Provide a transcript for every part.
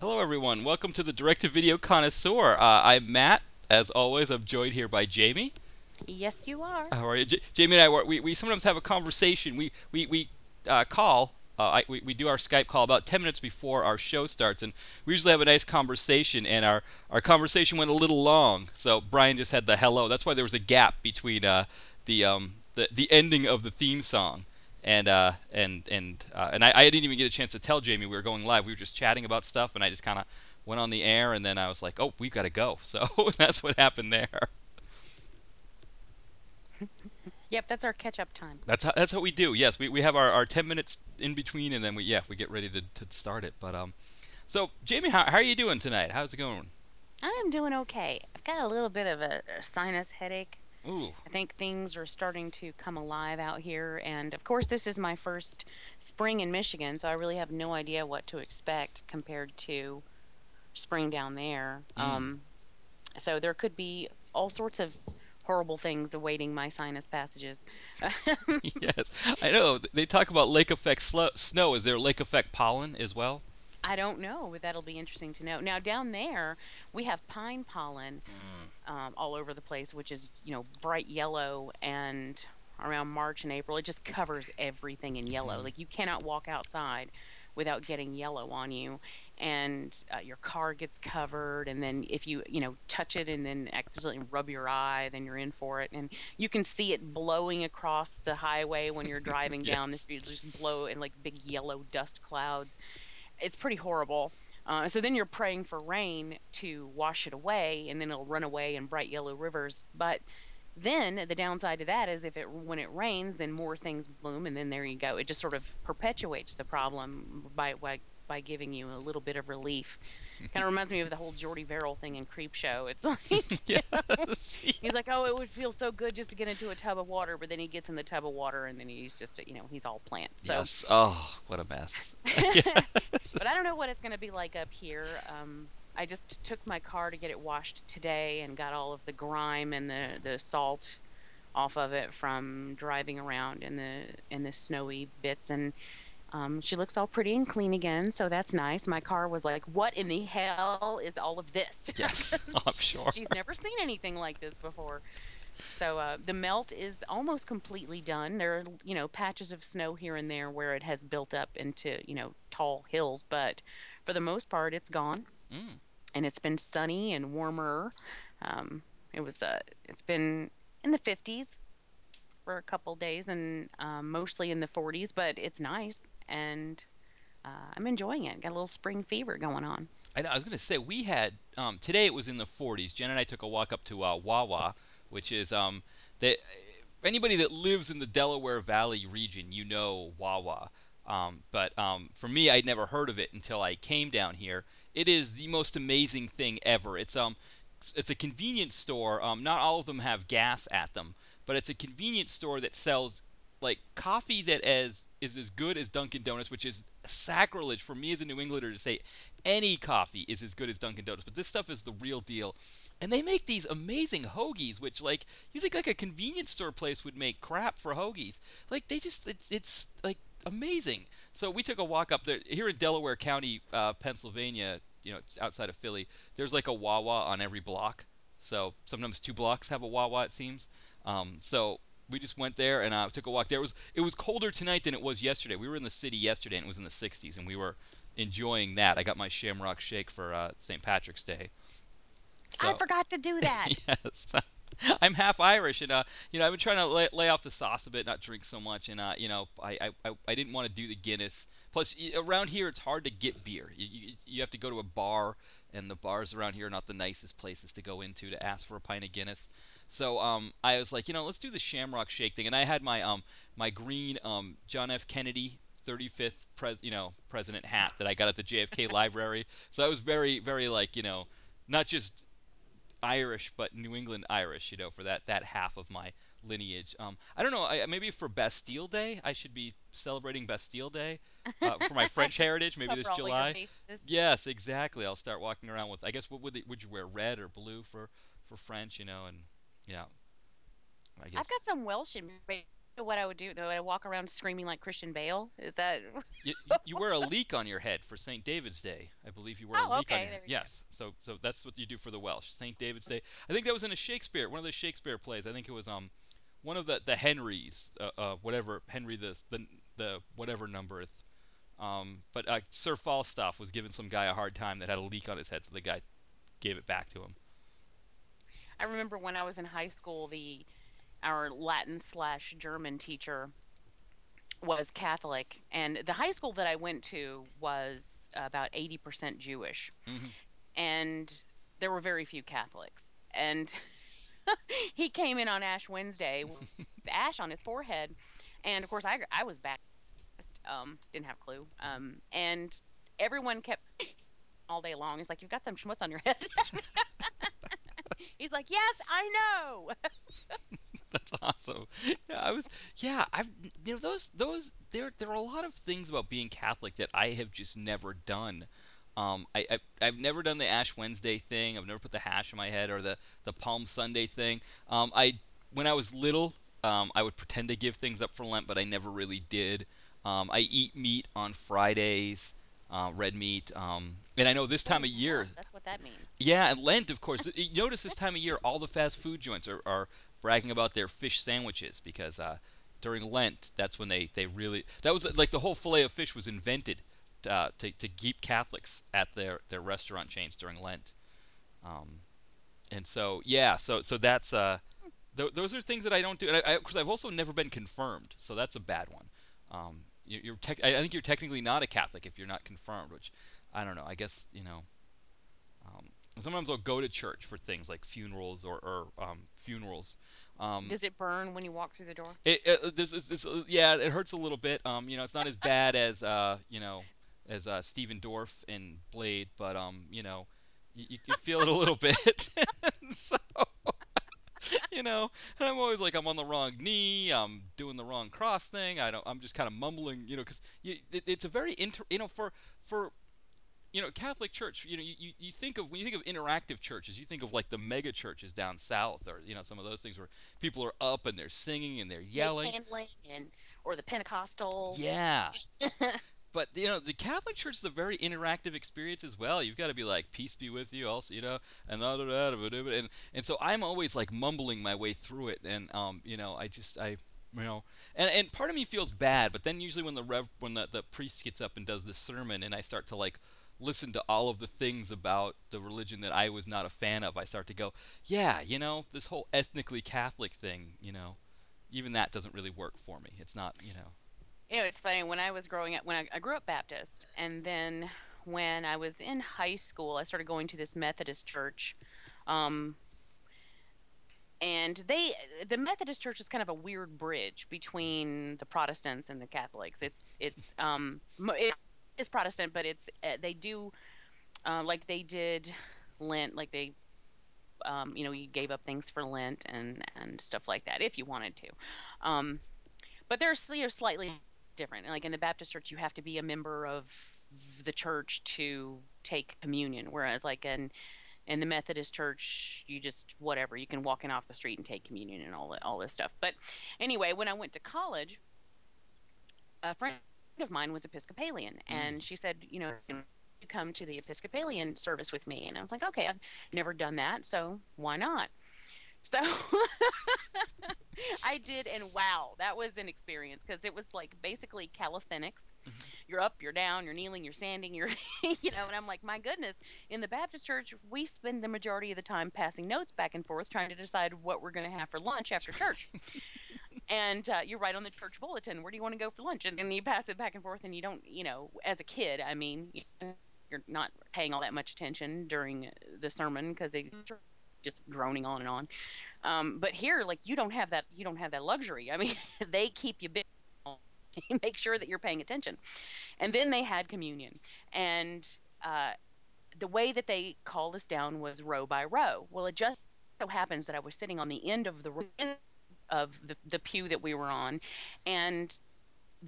Hello, everyone. Welcome to the Direct-to-Video Connoisseur. I'm Matt. As always, I'm joined here by Jamie. Yes, you are. How are you? Jamie and I, we sometimes have a conversation. We do our Skype call about 10 minutes before our show starts, and we usually have a nice conversation, and our conversation went a little long, so Brian just had the hello. That's why there was a gap between the ending of the theme song. And I didn't even get a chance to tell Jamie we were going live. We were just chatting about stuff, and I just kind of went on the air, and then I was like, "Oh, we've got to go." So that's what happened there. Yep, that's our catch-up time. That's what we do. Yes, we have our 10 minutes in between, and then we get ready to start it. But so Jamie, how are you doing tonight? How's it going? I'm doing okay. I've got a little bit of a sinus headache. Ooh. I think things are starting to come alive out here, and of course this is my first spring in Michigan, so I really have no idea what to expect compared to spring down there. So there could be all sorts of horrible things awaiting my sinus passages. Yes, I know. They talk about lake effect snow. Is there lake effect pollen as well? I don't know. That'll be interesting to know. Now, down there, we have pine pollen all over the place, which is, bright yellow, and around March and April, it just covers everything in yellow. Like, you cannot walk outside without getting yellow on you, and your car gets covered, and then if you, touch it and then accidentally rub your eye, then you're in for it, and you can see it blowing across the highway when you're driving yes. down the street. It'll just blow in, like, big yellow dust clouds. It's pretty horrible. So then you're praying for rain to wash it away, and then it'll run away in bright yellow rivers. But then the downside to that is when it rains, then more things bloom, and then there you go. It just sort of perpetuates the problem by giving you a little bit of relief. Kind of reminds me of the whole Jordy Verrill thing in Creepshow. It's like, he's like, oh, it would feel so good just to get into a tub of water, but then he gets in the tub of water, and then he's just, he's all plant. So. Yes. Oh, what a mess. But I don't know what it's going to be like up here. I just took my car to get it washed today and got all of the grime and the salt off of it from driving around in the snowy bits, and she looks all pretty and clean again, so that's nice. My car was like, what in the hell is all of this? Yes, I'm sure. She's never seen anything like this before. So the melt is almost completely done. There are, patches of snow here and there where it has built up into, tall hills. But for the most part, it's gone. And it's been sunny and warmer. It's been in the 50s for a couple days and mostly in the 40s, but it's nice. And I'm enjoying it. Got a little spring fever going on. I know. I was going to say, we had today it was in the 40s. Jen and I took a walk up to Wawa, which is anybody that lives in the Delaware Valley region, Wawa. But for me, I'd never heard of it until I came down here. It is the most amazing thing ever. It's a convenience store. Not all of them have gas at them, but it's a convenience store that sells like coffee that is as good as Dunkin' Donuts, which is sacrilege for me as a New Englander to say any coffee is as good as Dunkin' Donuts. But this stuff is the real deal. And they make these amazing hoagies, which like you think like a convenience store place would make crap for hoagies. Like they just it's like amazing. So we took a walk up there here in Delaware County, Pennsylvania. You know, outside of Philly, there's like a Wawa on every block. So sometimes 2 blocks have a Wawa, it seems. So we just went there and took a walk there. It was colder tonight than it was yesterday. We were in the city yesterday and it was in the 60s, and we were enjoying that. I got my Shamrock Shake for St. Patrick's Day. So, I forgot to do that. Yes. I'm half Irish, and I've been trying to lay off the sauce a bit, not drink so much, and I didn't want to do the Guinness. Plus, around here it's hard to get beer. You have to go to a bar, and the bars around here are not the nicest places to go into to ask for a pint of Guinness. So I was like, let's do the Shamrock Shake thing, and I had my green John F. Kennedy 35th president hat that I got at the JFK library. So I was very very not just Irish, but New England Irish, for that half of my lineage. I don't know, maybe for Bastille Day, I should be celebrating Bastille Day for my French heritage, maybe this July. Yes, exactly. I'll start walking around with, I guess, what would you wear, red or blue for French, and yeah. I guess. I've got some Welsh in me. What I would do, though, I walk around screaming like Christian Bale. Is that you wear a leek on your head for Saint David's Day? I believe you wear a leek on your head. Yes, so that's what you do for the Welsh, Saint David's Day. I think that was in one of the Shakespeare plays. I think it was one of the Henrys, whatever Henry the whatever numbereth. But Sir Falstaff was giving some guy a hard time that had a leek on his head, so the guy gave it back to him. I remember when I was in high school, our Latin/German teacher was Catholic, and the high school that I went to was about 80% Jewish, mm-hmm. and there were very few Catholics. And he came in on Ash Wednesday with ash on his forehead, and of course I was back, didn't have a clue, and everyone kept all day long. He's like, "You've got some schmutz on your head." He's like, "Yes, I know." That's awesome. Yeah, those there are a lot of things about being Catholic that I have just never done. I've never done the Ash Wednesday thing. I've never put the hash on my head or the Palm Sunday thing. When I was little, I would pretend to give things up for Lent, but I never really did. I eat meat on Fridays. Red meat, and I know this time of year. That's what that means. Yeah, and Lent, of course. You notice this time of year, all the fast food joints are bragging about their fish sandwiches because during Lent, that's when they really. That was like the whole fillet of fish was invented to keep Catholics at their restaurant chains during Lent, and so yeah, so that's those are things that I don't do. And I've also never been confirmed, so that's a bad one. I think you're technically not a Catholic if you're not confirmed, which I don't know. I guess sometimes I'll go to church for things like funerals or funerals. Does it burn when you walk through the door? It hurts a little bit. It's not as bad as Stephen Dorff in Blade, but you feel it a little bit. So. And I'm always like, I'm on the wrong knee, I'm doing the wrong cross thing. I'm just kind of mumbling, because it's a very for Catholic Church. You think of when you think of interactive churches, you think of like the mega churches down south, or some of those things where people are up and they're singing and they're yelling, or the Pentecostal. Yeah. But, the Catholic Church is a very interactive experience as well. You've got to be like, peace be with you, also, and so I'm always like mumbling my way through it. And, and part of me feels bad, but then usually when the priest gets up and does the sermon and I start to like listen to all of the things about the religion that I was not a fan of, I start to go, yeah, this whole ethnically Catholic thing, even that doesn't really work for me. It's not, it's funny, when I was growing up, I grew up Baptist, and then when I was in high school, I started going to this Methodist church. And the Methodist Church is kind of a weird bridge between the Protestants and the Catholics. It's Protestant, but it's they do like they did Lent, like they you gave up things for Lent and stuff like that if you wanted to. But they're slightly different. Like in the Baptist Church, you have to be a member of the church to take communion, whereas like in the Methodist Church, you just whatever, you can walk in off the street and take communion and all this stuff. But anyway, when I went to college, a friend of mine was Episcopalian, and she said, "Can you come to the Episcopalian service with me?" And I was like, "Okay, I've never done that, so why not?" So I did, and wow, that was an experience, because it was like basically calisthenics. Mm-hmm. You're up, you're down, you're kneeling, you're standing, you're, and I'm like, my goodness, in the Baptist Church, we spend the majority of the time passing notes back and forth, trying to decide what we're going to have for lunch after church. And you write on the church bulletin, where do you want to go for lunch? And you pass it back and forth, and you don't, as a kid, I mean, you're not paying all that much attention during the sermon, because they just droning on and on. But here, like, you don't have that luxury. I mean, they keep you busy. Make sure that you're paying attention. And then they had communion. And the way that they called us down was row by row. Well, it just so happens that I was sitting on the end of the pew that we were on. And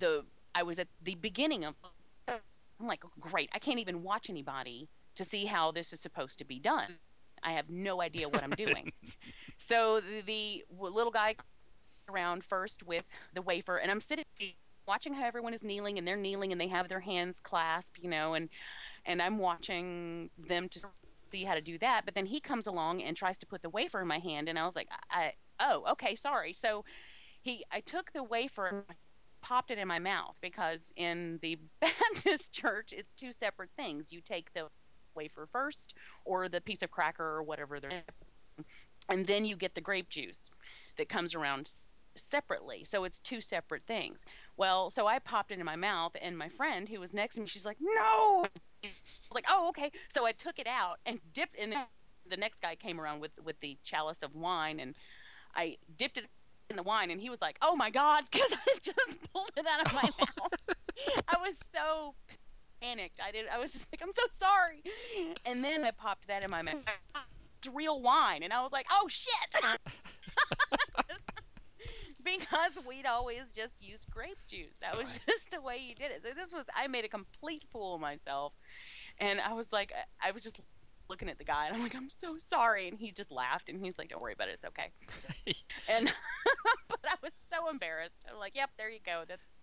I was at the beginning of, I'm like, oh, great, I can't even watch anybody to see how this is supposed to be done. I have no idea what I'm doing. So the little guy around first with the wafer, and I'm sitting watching how everyone is kneeling, and they're kneeling, and they have their hands clasped, and I'm watching them to see how to do that. But then he comes along and tries to put the wafer in my hand, and I was like, okay, sorry. So I took the wafer and popped it in my mouth, because in the Baptist Church, it's two separate things. You take the wafer first, or the piece of cracker or whatever they're, and then you get the grape juice that comes around separately. So it's two separate things. Well, so I popped it in my mouth, and my friend who was next to me, she's like, "No!" I'm like, "Oh, okay." So I took it out and dipped, and then the next guy came around with the chalice of wine, and I dipped it in the wine, and he was like, "Oh my God," because I just pulled it out of my mouth. I was so panicked. I was just like, "I'm so sorry." And then I popped that in my mouth, real wine, and I was like, "Oh shit." Because we'd always just use grape juice. That was just the way you did it. So I made a complete fool of myself. And I was like, I was just looking at the guy, and I'm like, "I'm so sorry." And he just laughed, and he's like, "Don't worry about it. It's okay." And, but I was so embarrassed. I'm like, "Yep, there you go. That's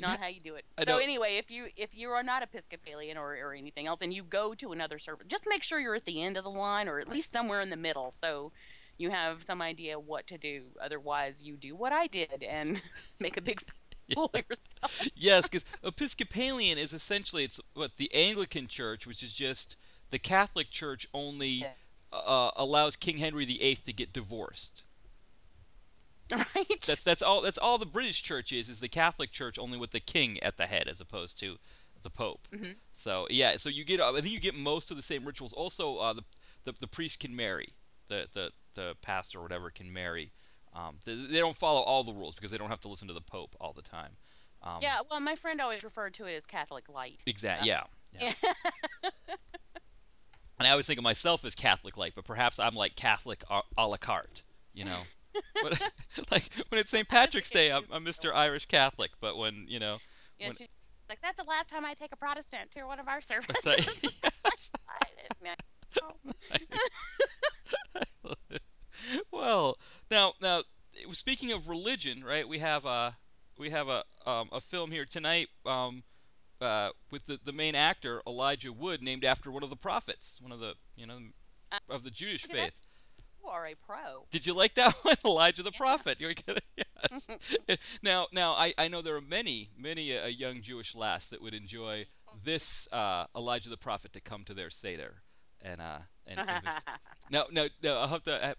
not how you do it." So anyway, if you are not Episcopalian or anything else, and you go to another service, just make sure you're at the end of the line, or at least somewhere in the middle, so you have some idea what to do. Otherwise, you do what I did and make a big fool of yourself. Yes, because Episcopalian is essentially the Anglican Church, which is just the Catholic Church only allows King Henry VIII to get divorced. Right. That's all the British Church is the Catholic Church, only with the king at the head as opposed to the Pope. Mm-hmm. So yeah, so you get I think most of the same rituals. Also, the priest can marry the pastor or whatever can marry. They don't follow all the rules because they don't have to listen to the Pope all the time. Yeah, well, my friend always referred to it as Catholic Light. Exactly. Yeah. And I always think of myself as Catholic Light, but perhaps I'm like Catholic a la carte. But, like when it's St. Patrick's Day, I'm Mr. Irish Catholic. But when she's like, "That's the last time I take a Protestant to one of our services." Yes. Well, now, speaking of religion, right? We have a film here tonight with the main actor Elijah Wood, named after one of the prophets, one of the of the Jewish faith. You are a pro. Did you like that one, Elijah the prophet? Yes. Now I know there are many young Jewish lass that would enjoy this Elijah the prophet to come to their Seder. No. I'll have to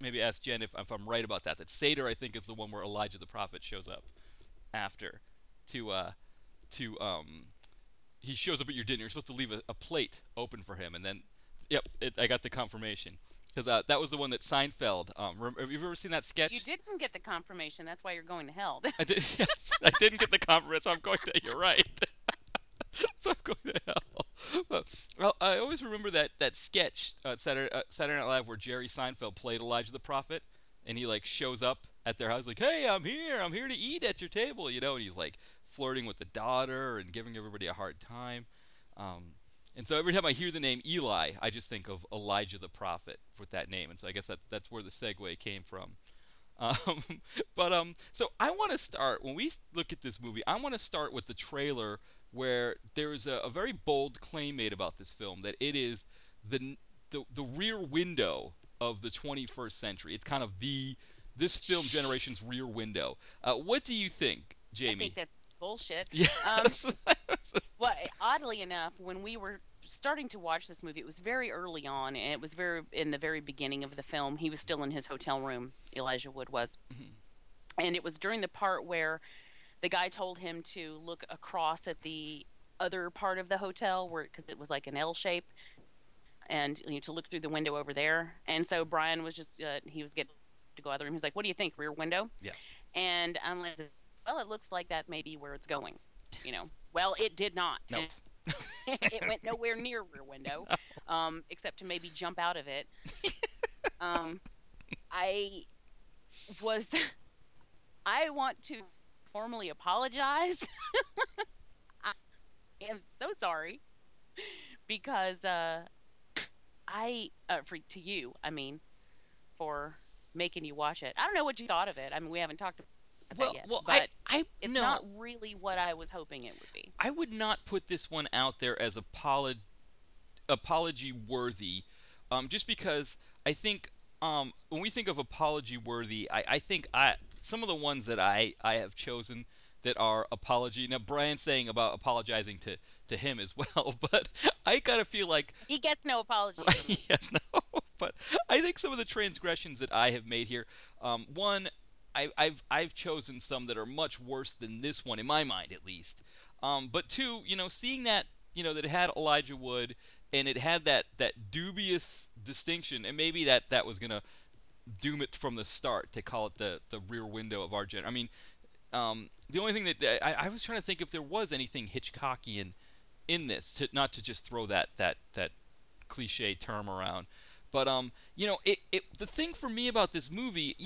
maybe ask Jen if I'm right about that. That Seder, I think, is the one where Elijah the prophet shows up after he shows up at your dinner. You're supposed to leave a plate open for him, and then I got the confirmation. Because that was the one that Seinfeld. Have you ever seen that sketch? You didn't get the confirmation. That's why you're going to hell. I did. Yes, I didn't get the confirmation. So I'm going to. You're right. So I'm going to hell. But, well, I always remember that sketch Saturday Night Live where Jerry Seinfeld played Elijah the Prophet, and he like shows up at their house like, "Hey, I'm here to eat at your table," you know, and he's like flirting with the daughter and giving everybody a hard time. And so every time I hear the name Eli, I just think of Elijah the prophet with that name. And so I guess that's where the segue came from. So I want to start, when we look at this movie, I want to start with the trailer where there is a very bold claim made about this film that it is the Rear Window of the 21st century. It's kind of this film generation's Rear Window. What do you think, Jamie? I think that's bullshit. Yes. Well, oddly enough, when we were starting to watch this movie, it was very early on, and it was very in the very beginning of the film. He was still in his hotel room, Elijah Wood was. Mm-hmm. And it was during the part where the guy told him to look across at the other part of the hotel, because it was like an L shape, and to look through the window over there. And so Brian was just, he was getting to go out of the room. He's like, "What do you think, Rear Window?" Yeah. And I'm like, well, it looks like that may be where it's going, Well, it did not. Nope. It went nowhere near Rear Window, no. Except to maybe jump out of it. I want to formally apologize. I am so sorry because for making you watch it. I don't know what you thought of it. I mean, we haven't talked about yet, but it's not really what I was hoping it would be. I would not put this one out there as apology worthy, just because I think when we think of apology worthy, I think some of the ones that I have chosen that are apology. Now Brian's saying about apologizing to him as well, but I kind of feel like he gets no apology. Yes, no. But I think some of the transgressions that I have made here, one. I've chosen some that are much worse than this one in my mind, at least. But two, seeing that that it had Elijah Wood and it had that dubious distinction, and maybe that was gonna doom it from the start to call it the Rear Window of our generation. I mean, the only thing that I was trying to think if there was anything Hitchcockian in this, not to just throw that cliche term around. But the thing for me about this movie,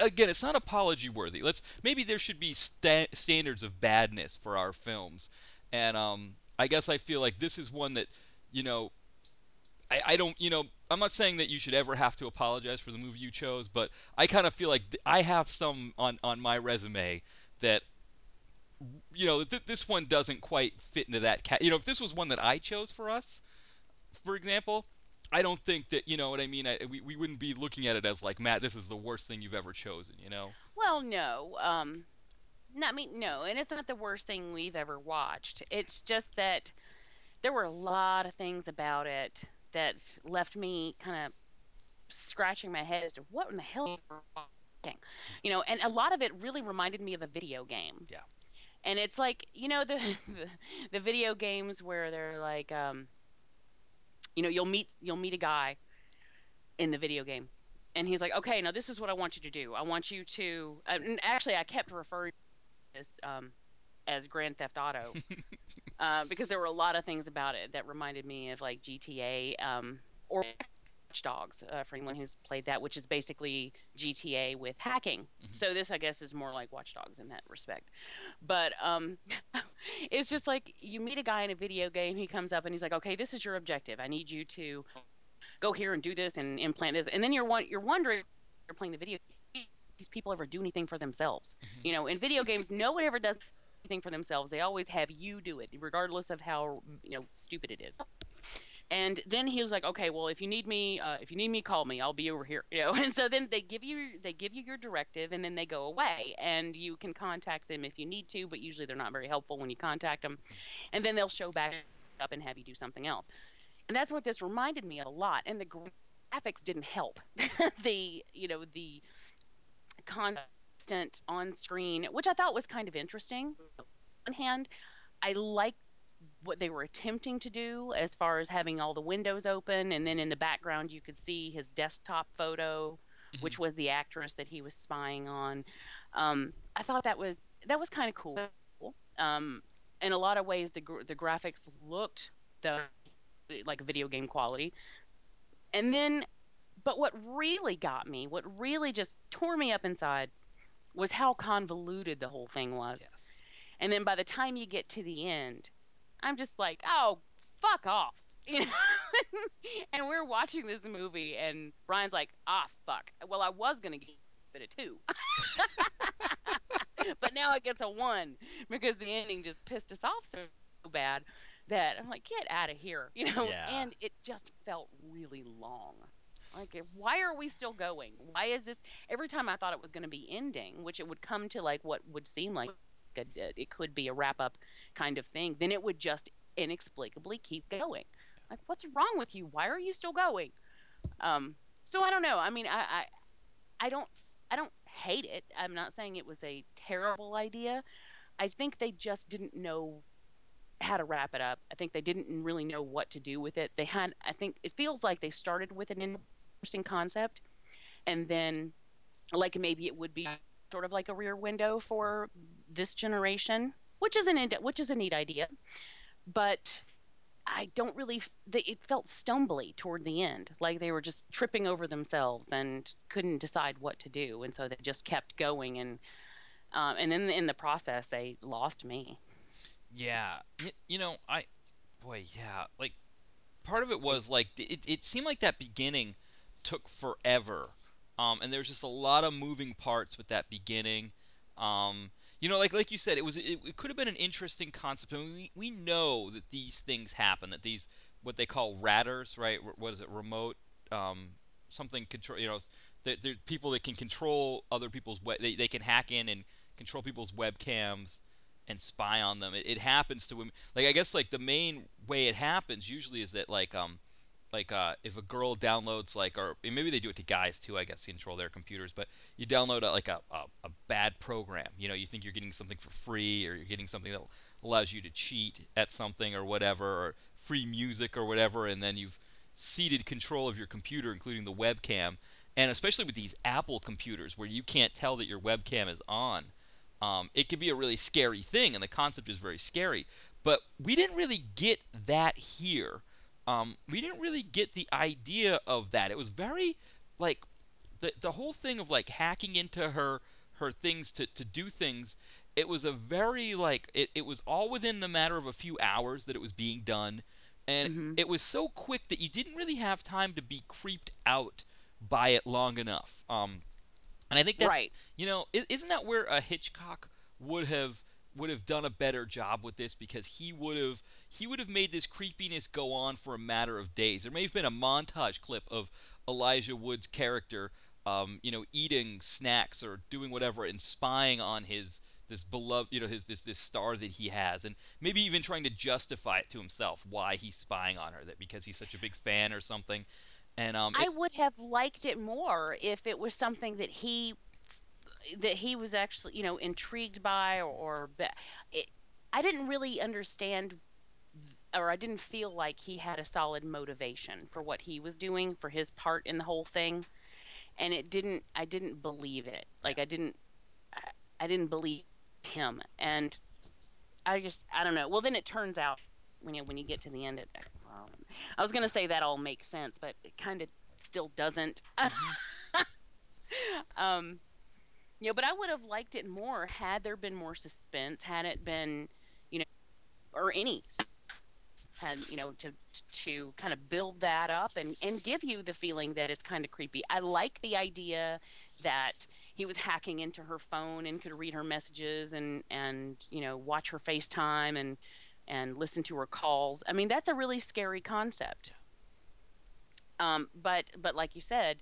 again, it's not apology worthy. Maybe there should be standards of badness for our films, and I guess I feel like this is one that I don't I'm not saying that you should ever have to apologize for the movie you chose, but I kind of feel like I have some on my resume that this one doesn't quite fit into that cat. If this was one that I chose for us, for example. I don't think that, what I mean? We wouldn't be looking at it as like, Matt, this is the worst thing you've ever chosen, Well, no. No, and it's not the worst thing we've ever watched. It's just that there were a lot of things about it that left me kind of scratching my head as to what in the hell we're watching. And a lot of it really reminded me of a video game. Yeah. And it's like, the video games where they're like, you'll meet a guy in the video game, and he's like, "Okay, now this is what I want you to do. I want you to." And actually, I kept referring to this as Grand Theft Auto because there were a lot of things about it that reminded me of like GTA or Watch Dogs for anyone who's played that, which is basically GTA with hacking. Mm-hmm. So this, I guess, is more like Watch Dogs in that respect. But it's just like you meet a guy in a video game. He comes up and he's like, "Okay, this is your objective. I need you to go here and do this and implant this." And then you're wondering, you're playing the video game, these people ever do anything for themselves? Mm-hmm. In video games, no one ever does anything for themselves. They always have you do it, regardless of how stupid it is. And then he was like, "Okay, well, if you need me, call me. I'll be over here." And so then they give you your directive, and then they go away, and you can contact them if you need to, but usually they're not very helpful when you contact them. And then they'll show back up and have you do something else. And that's what this reminded me of a lot. And the graphics didn't help. the constant on screen, which I thought was kind of interesting. On one hand, I liked what they were attempting to do as far as having all the windows open. And then in the background, you could see his desktop photo, which was the actress that he was spying on. I thought that was kind of cool. In a lot of ways, the graphics looked like video game quality. And then, but what really got me, what really just tore me up inside, was how convoluted the whole thing was. Yes. And then by the time you get to the end, I'm just like, oh, fuck off. You know? And we're watching this movie, and Brian's like, ah, fuck. Well, I was going to give it a 2. But now it gets a 1 because the ending just pissed us off so bad that I'm like, get out of here. You know? Yeah. And it just felt really long. Like, why are we still going? Why is this? Every time I thought it was going to be ending, which it would come to like what would seem like it could be a wrap-up kind of thing, then it would just inexplicably keep going. Like, what's wrong with you? Why are you still going? So I don't know. I mean, I don't hate it. I'm not saying it was a terrible idea. I think they just didn't know how to wrap it up. I think they didn't really know what to do with it. They had, I think it feels like they started with an interesting concept, and then like maybe it would be sort of like a Rear Window for this generation, which is a neat idea, but I don't really. It felt stumbly toward the end, like they were just tripping over themselves and couldn't decide what to do, and so they just kept going, and then in the process they lost me. Yeah, you know, like part of it was like it seemed like that beginning took forever. And there's just a lot of moving parts with that beginning. You know, like you said, it could have been an interesting concept. I mean, we know that these things happen, that these what they call ratters, right? What is it? Remote something control. You know, they're people that can control other people's they can hack in and control people's webcams and spy on them. It happens to women. Like, I guess like the main way it happens usually is that if a girl downloads or maybe they do it to guys too, I guess, to control their computers, but you download a bad program. You know, you think you're getting something for free, or you're getting something that allows you to cheat at something or whatever, or free music or whatever, and then you've ceded control of your computer, including the webcam, and especially with these Apple computers where you can't tell that your webcam is on. It could be a really scary thing, and the concept is very scary, but we didn't really get that here. We didn't really get the idea of that. It was very, like, the whole thing of, like, hacking into her things to do things, it was a very, like, it was all within the matter of a few hours that it was being done, and it was so quick that you didn't really have time to be creeped out by it long enough. And I think that's, right. You know, isn't that where Hitchcock would have done a better job with this, because he would have made this creepiness go on for a matter of days. There may have been a montage clip of Elijah Wood's character, you know, eating snacks or doing whatever and spying on this beloved, you know, this star that he has, and maybe even trying to justify it to himself why he's spying on her, that because he's such a big fan or something. And I would have liked it more if it was something that he was actually, you know, intrigued by, I didn't really understand, or I didn't feel like he had a solid motivation for what he was doing, for his part in the whole thing, and I didn't believe it. Like, I didn't believe him, and I don't know. Well, then it turns out when you get to the end, I was gonna say that all makes sense, but it kind of still doesn't. You know, but I would have liked it more had there been more suspense, had it been, you know, or any, had, you know, to kind of build that up and give you the feeling that it's kind of creepy. I like the idea that he was hacking into her phone and could read her messages and you know, watch her FaceTime and listen to her calls. I mean, that's a really scary concept. But like you said,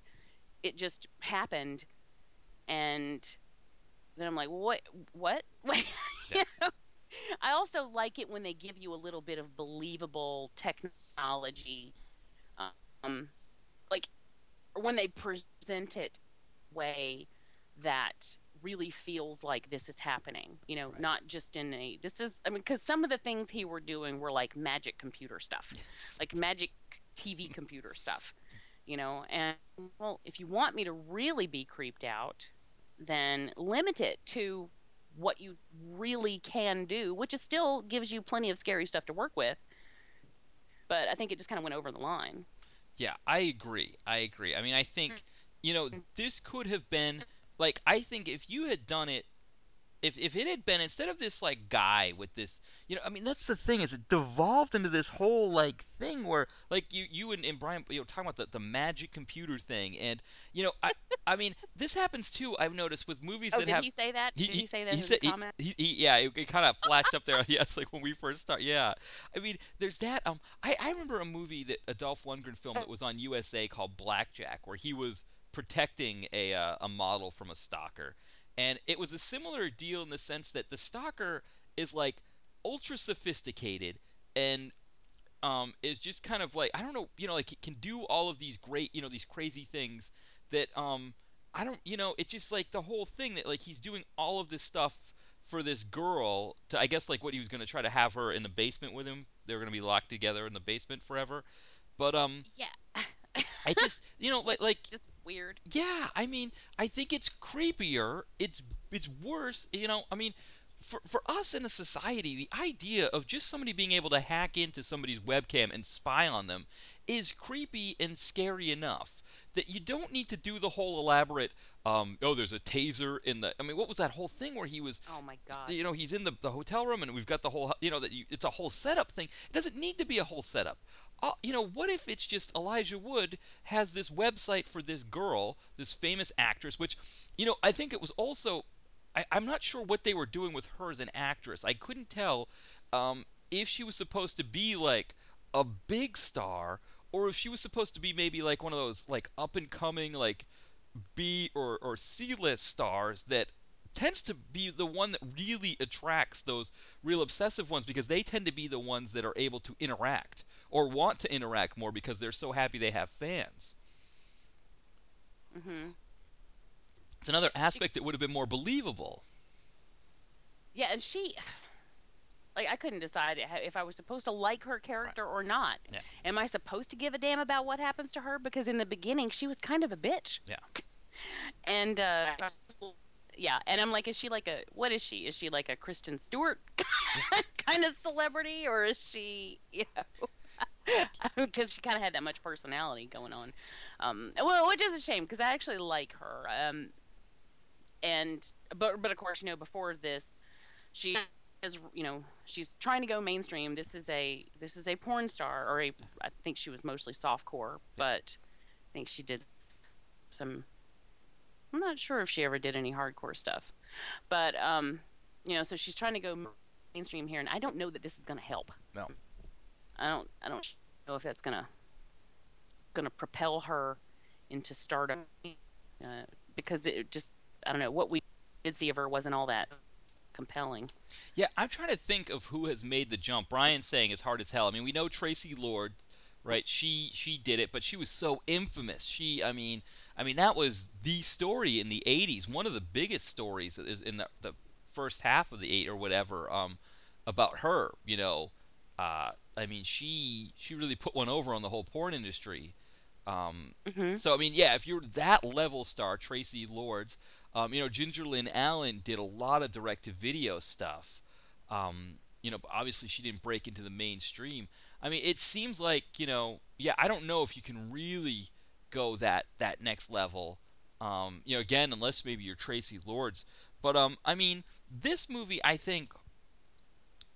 it just happened. And then I'm like, what? Yeah. You know? I also like it when they give you a little bit of believable technology. Like when they present it way that really feels like this is happening, you know, right. Not just in a, this is, I mean, because some of the things he were doing were like magic computer stuff, yes. Like magic TV computer stuff, you know, and well, if you want me to really be creeped out, then limit it to what you really can do, which is still gives you plenty of scary stuff to work with. But I think it just kind of went over the line. Yeah, I agree. I mean, I think, you know, this could have been, like, I think if you had done it, if it had been, instead of this, like, guy with this, you know, I mean, that's the thing, is it devolved into this whole, like, thing where, like, you and Brian, you know, talking about the magic computer thing, and, you know, I mean, this happens, too, I've noticed, with movies that have... Oh, did he say that? Did he say that as a comment? Yeah, it kind of flashed up there, yes, like, when we first started, yeah. I mean, there's that, I remember a movie that, a Dolph Lundgren film that was on USA called Blackjack, where he was protecting a model from a stalker. And it was a similar deal in the sense that the stalker is, like, ultra sophisticated and is just kind of, like, I don't know, you know, like, it can do all of these great, you know, these crazy things that I don't, you know, it's just, like, the whole thing that, like, he's doing all of this stuff for this girl to, I guess, like, what he was going to try to have her in the basement with him. They were going to be locked together in the basement forever. But, yeah. I just, you know, like just weird. Yeah, I mean, I think it's creepier. It's worse, you know. I mean, for us in a society, the idea of just somebody being able to hack into somebody's webcam and spy on them is creepy and scary enough that you don't need to do the whole elaborate. There's a taser in the. I mean, what was that whole thing where he was? Oh my God! You know, he's in the hotel room, and we've got the whole. You know, it's a whole setup thing. It doesn't need to be a whole setup. You know, what if it's just Elijah Wood has this website for this girl, this famous actress, which, you know, I think it was also, I'm not sure what they were doing with her as an actress. I couldn't tell if she was supposed to be, like, a big star or if she was supposed to be maybe, like, one of those, like, up-and-coming, like, B or C-list stars that tends to be the one that really attracts those real obsessive ones because they tend to be the ones that are able to interact. Or want to interact more because they're so happy they have fans. Mm-hmm. It's another aspect that would have been more believable. Yeah, and she... Like, I couldn't decide if I was supposed to like her character right. or not. Yeah. Am I supposed to give a damn about what happens to her? Because in the beginning, she was kind of a bitch. Yeah. And, yeah, and I'm like, is she like a... What is she? Is she like a Kristen Stewart kind of celebrity? Or is she, you know... Because she kind of had that much personality going on, well, which is a shame because I actually like her. And but of course, you know, before this, she is, you know, she's trying to go mainstream. This is a porn star, or I think she was mostly softcore, but I think she did some. I'm not sure if she ever did any hardcore stuff, but you know, so she's trying to go mainstream here, and I don't know that this is going to help. No. I don't know if that's gonna propel her into stardom because it just I don't know what we did see of her wasn't all that compelling. Yeah, I'm trying to think of who has made the jump. Brian's saying it's hard as hell. I mean, we know Traci Lord, right? She did it, but she was so infamous. She I mean that was the story in the '80s, one of the biggest stories in the first half of the '80s or whatever about her, you know. I mean, she really put one over on the whole porn industry. Mm-hmm. So, I mean, yeah, if you're that level star, Traci Lords, you know, Ginger Lynn Allen did a lot of direct-to-video stuff. You know, but obviously she didn't break into the mainstream. I mean, it seems like, you know, yeah, I don't know if you can really go that next level. You know, again, unless maybe you're Traci Lords. But, I mean, this movie, I think...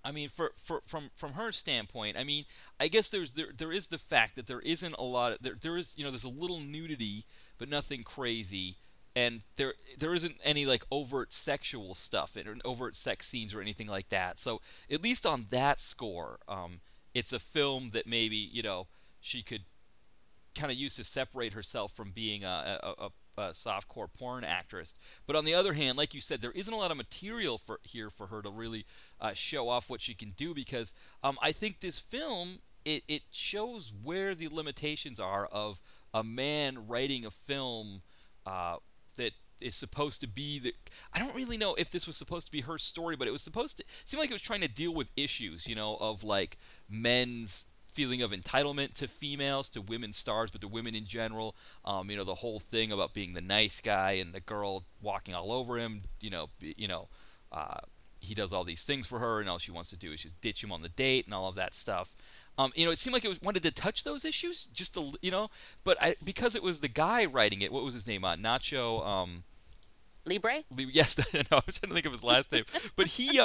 I mean, from her standpoint, I mean, I guess there is the fact that there isn't a lot of, there is, you know, there's a little nudity, but nothing crazy, and there isn't any like overt sexual stuff or overt sex scenes or anything like that. So at least on that score, it's a film that maybe, you know, she could kind of use to separate herself from being a softcore porn actress. But on the other hand, like you said, there isn't a lot of material for her to really show off what she can do because I think this film it shows where the limitations are of a man writing a film that is supposed to be the... I don't really know if this was supposed to be her story, but it was supposed to... It seemed like it was trying to deal with issues, you know, of, like, men's feeling of entitlement to females, to women stars, but to women in general. You know, the whole thing about being the nice guy and the girl walking all over him, he does all these things for her, and all she wants to do is just ditch him on the date and all of that stuff. It seemed like it wanted to touch those issues, just to, But because it was the guy writing it, what was his name? Nacho. Libre. Yes, no, I was trying to think of his last name, but he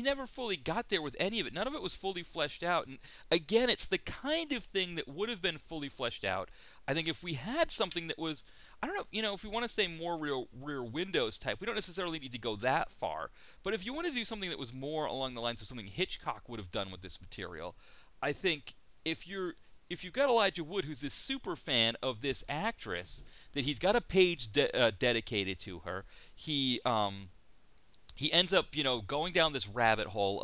never fully got there with any of it. None of it was fully fleshed out, and again, it's the kind of thing that would have been fully fleshed out. I think if we had something that was, I don't know, if we want to say more Rear Windows type, we don't necessarily need to go that far. But if you want to do something that was more along the lines of something Hitchcock would have done with this material, I think if you've got Elijah Wood, who's this super fan of this actress, that he's got a page dedicated to her, he ends up, going down this rabbit hole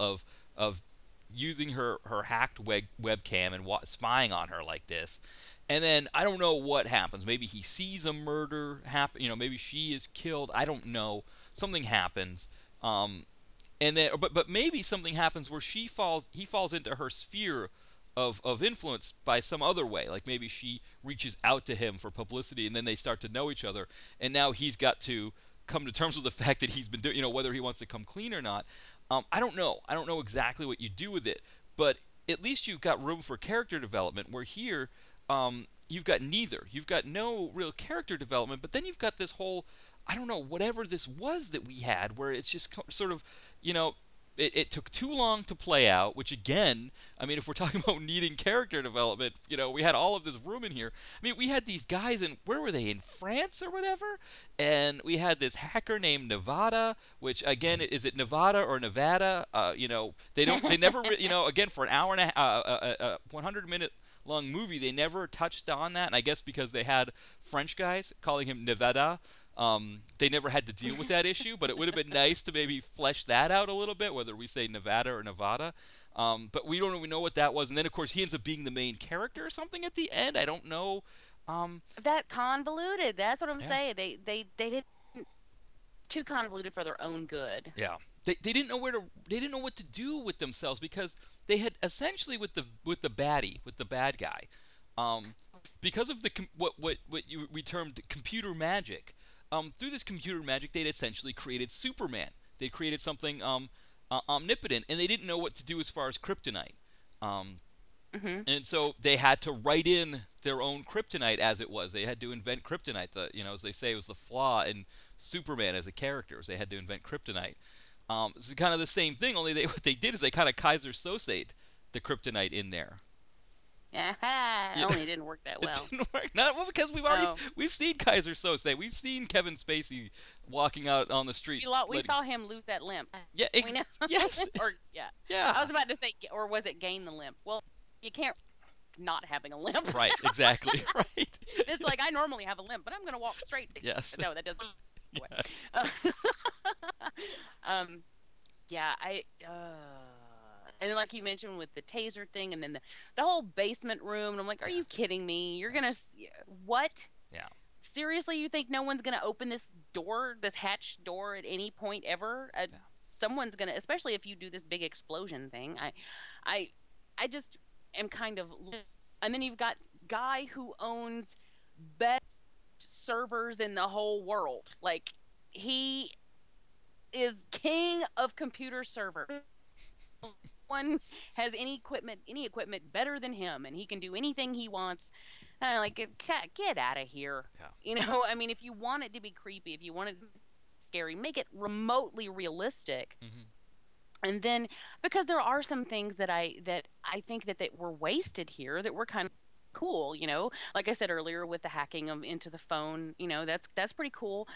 of using her hacked webcam and spying on her like this. And then I don't know what happens. Maybe he sees a murder happen. Maybe she is killed. I don't know. Something happens. And then, but maybe something happens where he falls into her sphere of influence by some other way. Like maybe she reaches out to him for publicity, and then they start to know each other. And now he's got to come to terms with the fact that he's been doing, whether he wants to come clean or not. I don't know. I don't know exactly what you do with it, but at least you've got room for character development. Where here, you've got neither. You've got no real character development, but then you've got this whole, I don't know, whatever this was that we had, where it's just sort of, it took too long to play out, which again, if we're talking about needing character development, we had all of this room in here. We had these guys in, where were they, in France or whatever? And we had this hacker named Nevada, which again, is it Nevada or Nevada? Again, for an hour and a 100-minute long movie, they never touched on that. And I guess because they had French guys calling him Nevada, they never had to deal with that issue, but it would have been nice to maybe flesh that out a little bit, whether we say Nevada or Nevada. But we don't really know what that was. And then, of course, he ends up being the main character or something at the end. I don't know. That convoluted. That's what I'm saying. They didn't too convoluted for their own good. Yeah. They didn't know they didn't know what to do with themselves, because they had essentially with the bad guy, because of the we termed computer magic. Through this computer magic, they'd essentially created Superman. They created something omnipotent, and they didn't know what to do as far as kryptonite. And so they had to write in their own kryptonite as it was. They had to invent kryptonite. As they say, it was the flaw in Superman as a character. They had to invent kryptonite. It's kind of the same thing, only what they did is they kind of Kaiser Soze the kryptonite in there. Only it didn't work that well. It didn't work. Not well, because we've seen Kaiser Soze. We've seen Kevin Spacey walking out on the street. We saw him lose that limp. Yeah. Yes. Yeah. I was about to say, or was it gain the limp? Well, you can't not having a limp. Right. Exactly. Right. It's like, I normally have a limp, but I'm going to walk straight. Yes. No, that doesn't. Yes. And then, like you mentioned, with the taser thing, and then the whole basement room, and I'm like, are you kidding me? You're going to – what? Yeah. Seriously, you think no one's going to open this door, this hatch door at any point ever? Someone's going to – especially if you do this big explosion thing. I just am kind of – and then you've got guy who owns best servers in the whole world. Like, he is king of computer servers. One has any equipment better than him, and he can do anything he wants. And I'm like, get out of here. Yeah. If you want it to be creepy, if you want it to be scary, make it remotely realistic. Mm-hmm. And then, because there are some things that I think that were wasted here that were kind of cool. Like I said earlier, with the hacking of into the phone, that's pretty cool.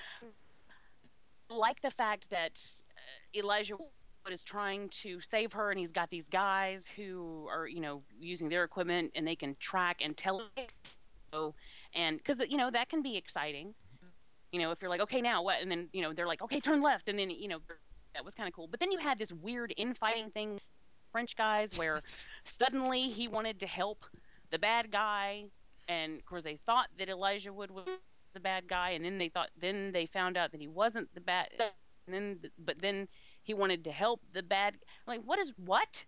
Like the fact that Elijah is trying to save her, and he's got these guys who are using their equipment, and they can track and tell it, and because that can be exciting, if you're like, okay, now what? And then they're like, okay, turn left, and then that was kind of cool. But then you had this weird infighting thing with French guys, where suddenly he wanted to help the bad guy, and of course they thought that Elijah Wood was the bad guy, and then they found out that he wasn't the bad, and then but then he wanted to help the bad. I'm like, what?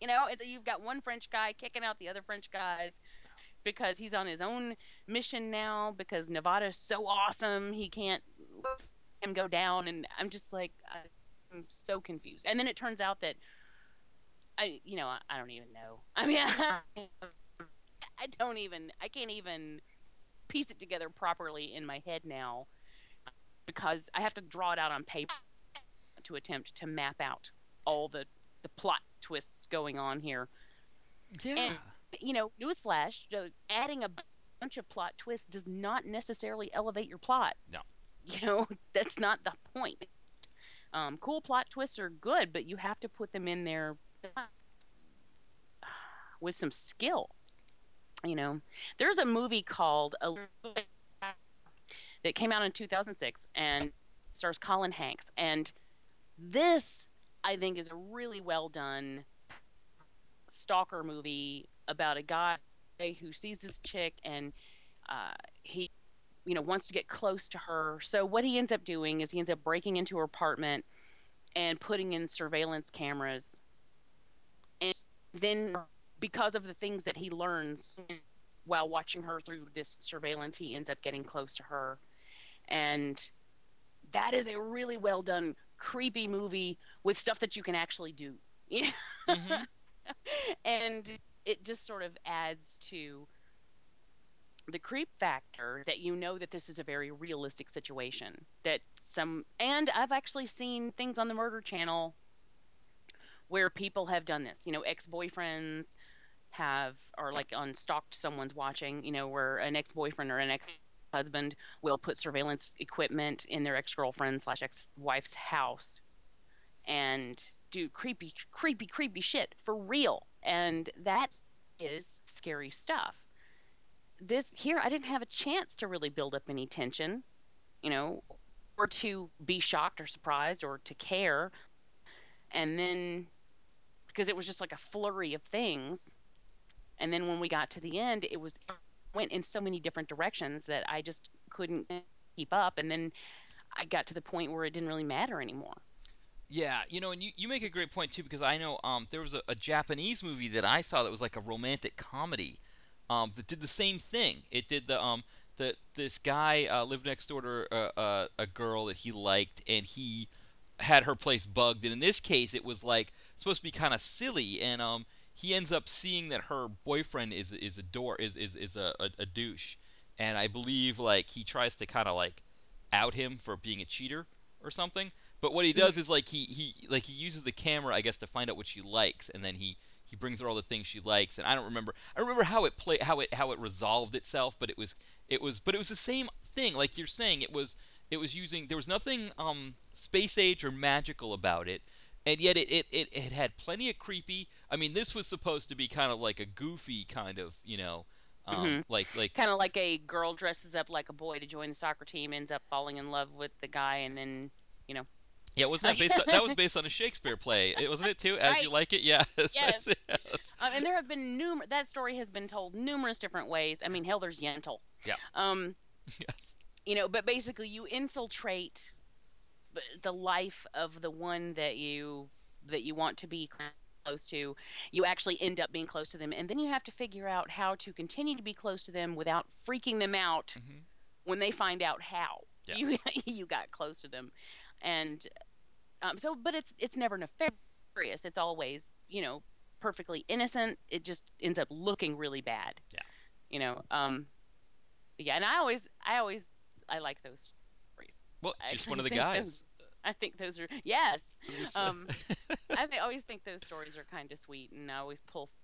You know, you've got one French guy kicking out the other French guys because he's on his own mission now because Nevada's so awesome he can't let him go down, and I'm just like, I'm so confused. And then it turns out that I don't even know. I mean, I can't even piece it together properly in my head now because I have to draw it out on paper to attempt to map out all the plot twists going on here. Yeah. And, newsflash, adding a bunch of plot twists does not necessarily elevate your plot. No. That's not the point. Cool plot twists are good, but you have to put them in there with some skill. There's a movie called that came out in 2006 and stars Colin Hanks, and this I think is a really well done stalker movie about a guy who sees this chick and he wants to get close to her. So what he ends up doing is he ends up breaking into her apartment and putting in surveillance cameras, and then because of the things that he learns while watching her through this surveillance, he ends up getting close to her. And that is a really well done, creepy movie with stuff that you can actually do. Mm-hmm. And it just sort of adds to the creep factor that that this is a very realistic situation. And I've actually seen things on the Murder Channel where people have done this, ex-boyfriends are like on Stalked Someone's Watching, where an ex-boyfriend or an ex-husband will put surveillance equipment in their ex-girlfriend / ex-wife's house and do creepy shit for real. And that is scary stuff. This here, I didn't have a chance to really build up any tension, or to be shocked or surprised or to care. And then, because it was just like a flurry of things, and then when we got to the end, it went in so many different directions that I just couldn't keep up. And then I got to the point where it didn't really matter anymore. Yeah, and you make a great point too, because I know there was a Japanese movie that I saw that was like a romantic comedy that did the same thing. It did this guy lived next door to a girl that he liked, and he had her place bugged, and in this case it was like supposed to be kind of silly, and he ends up seeing that her boyfriend is a douche, and I believe like he tries to kind of like out him for being a cheater or something. But what he does is like he uses the camera, I guess, to find out what she likes, and then he brings her all the things she likes. And I don't remember. I remember how it resolved itself, but it was the same thing. Like you're saying, it was using – there was nothing space age or magical about it, and yet it had plenty of creepy – I mean, this was supposed to be kind of like a goofy kind of, like – kind of like a girl dresses up like a boy to join the soccer team, ends up falling in love with the guy, and then, Yeah, wasn't that based on, that was based on a Shakespeare play, wasn't it too? As right. You like it? Yeah. Yes. And there have been – that story has been told numerous different ways. I mean, hell, there's Yentl. Yeah. Yes. But basically you infiltrate the life of the one that you want to be close to. You actually end up being close to them, and then you have to figure out how to continue to be close to them without freaking them out when they find out how you got close to them. And but it's never nefarious. It's always, perfectly innocent. It just ends up looking really bad. Yeah. Yeah, and I like those stories. Well, just one of the guys. I think those are, yes. I always think those stories are kind of sweet, and I always pull from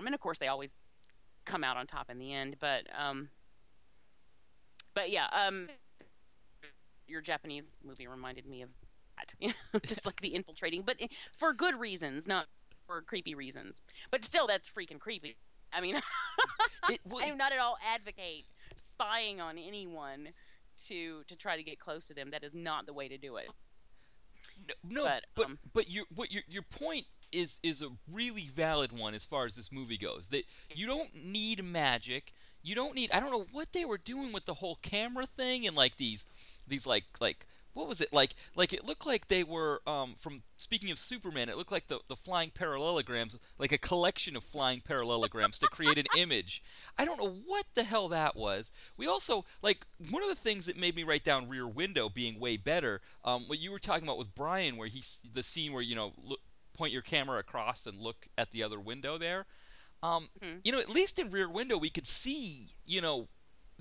them. And of course, they always come out on top in the end. But yeah, your Japanese movie reminded me of that. Just like the infiltrating, but for good reasons, not for creepy reasons. But still, that's freaking creepy. I mean, I do not at all advocate spying on anyone to try to get close to them. That is not the way to do it. No, but your point is a really valid one as far as this movie goes. That you don't need magic, You don't need. I don't know what they were doing with the whole camera thing and like these like what was it like? It looked like they were from speaking of Superman. It looked like the flying parallelograms, like a collection of flying parallelograms to create an image. I don't know what the hell that was. We also like one of the things that made me write down Rear Window being way better. What you were talking about with Brian, where the scene where point your camera across and look at the other window there. At least in Rear Window, we could see,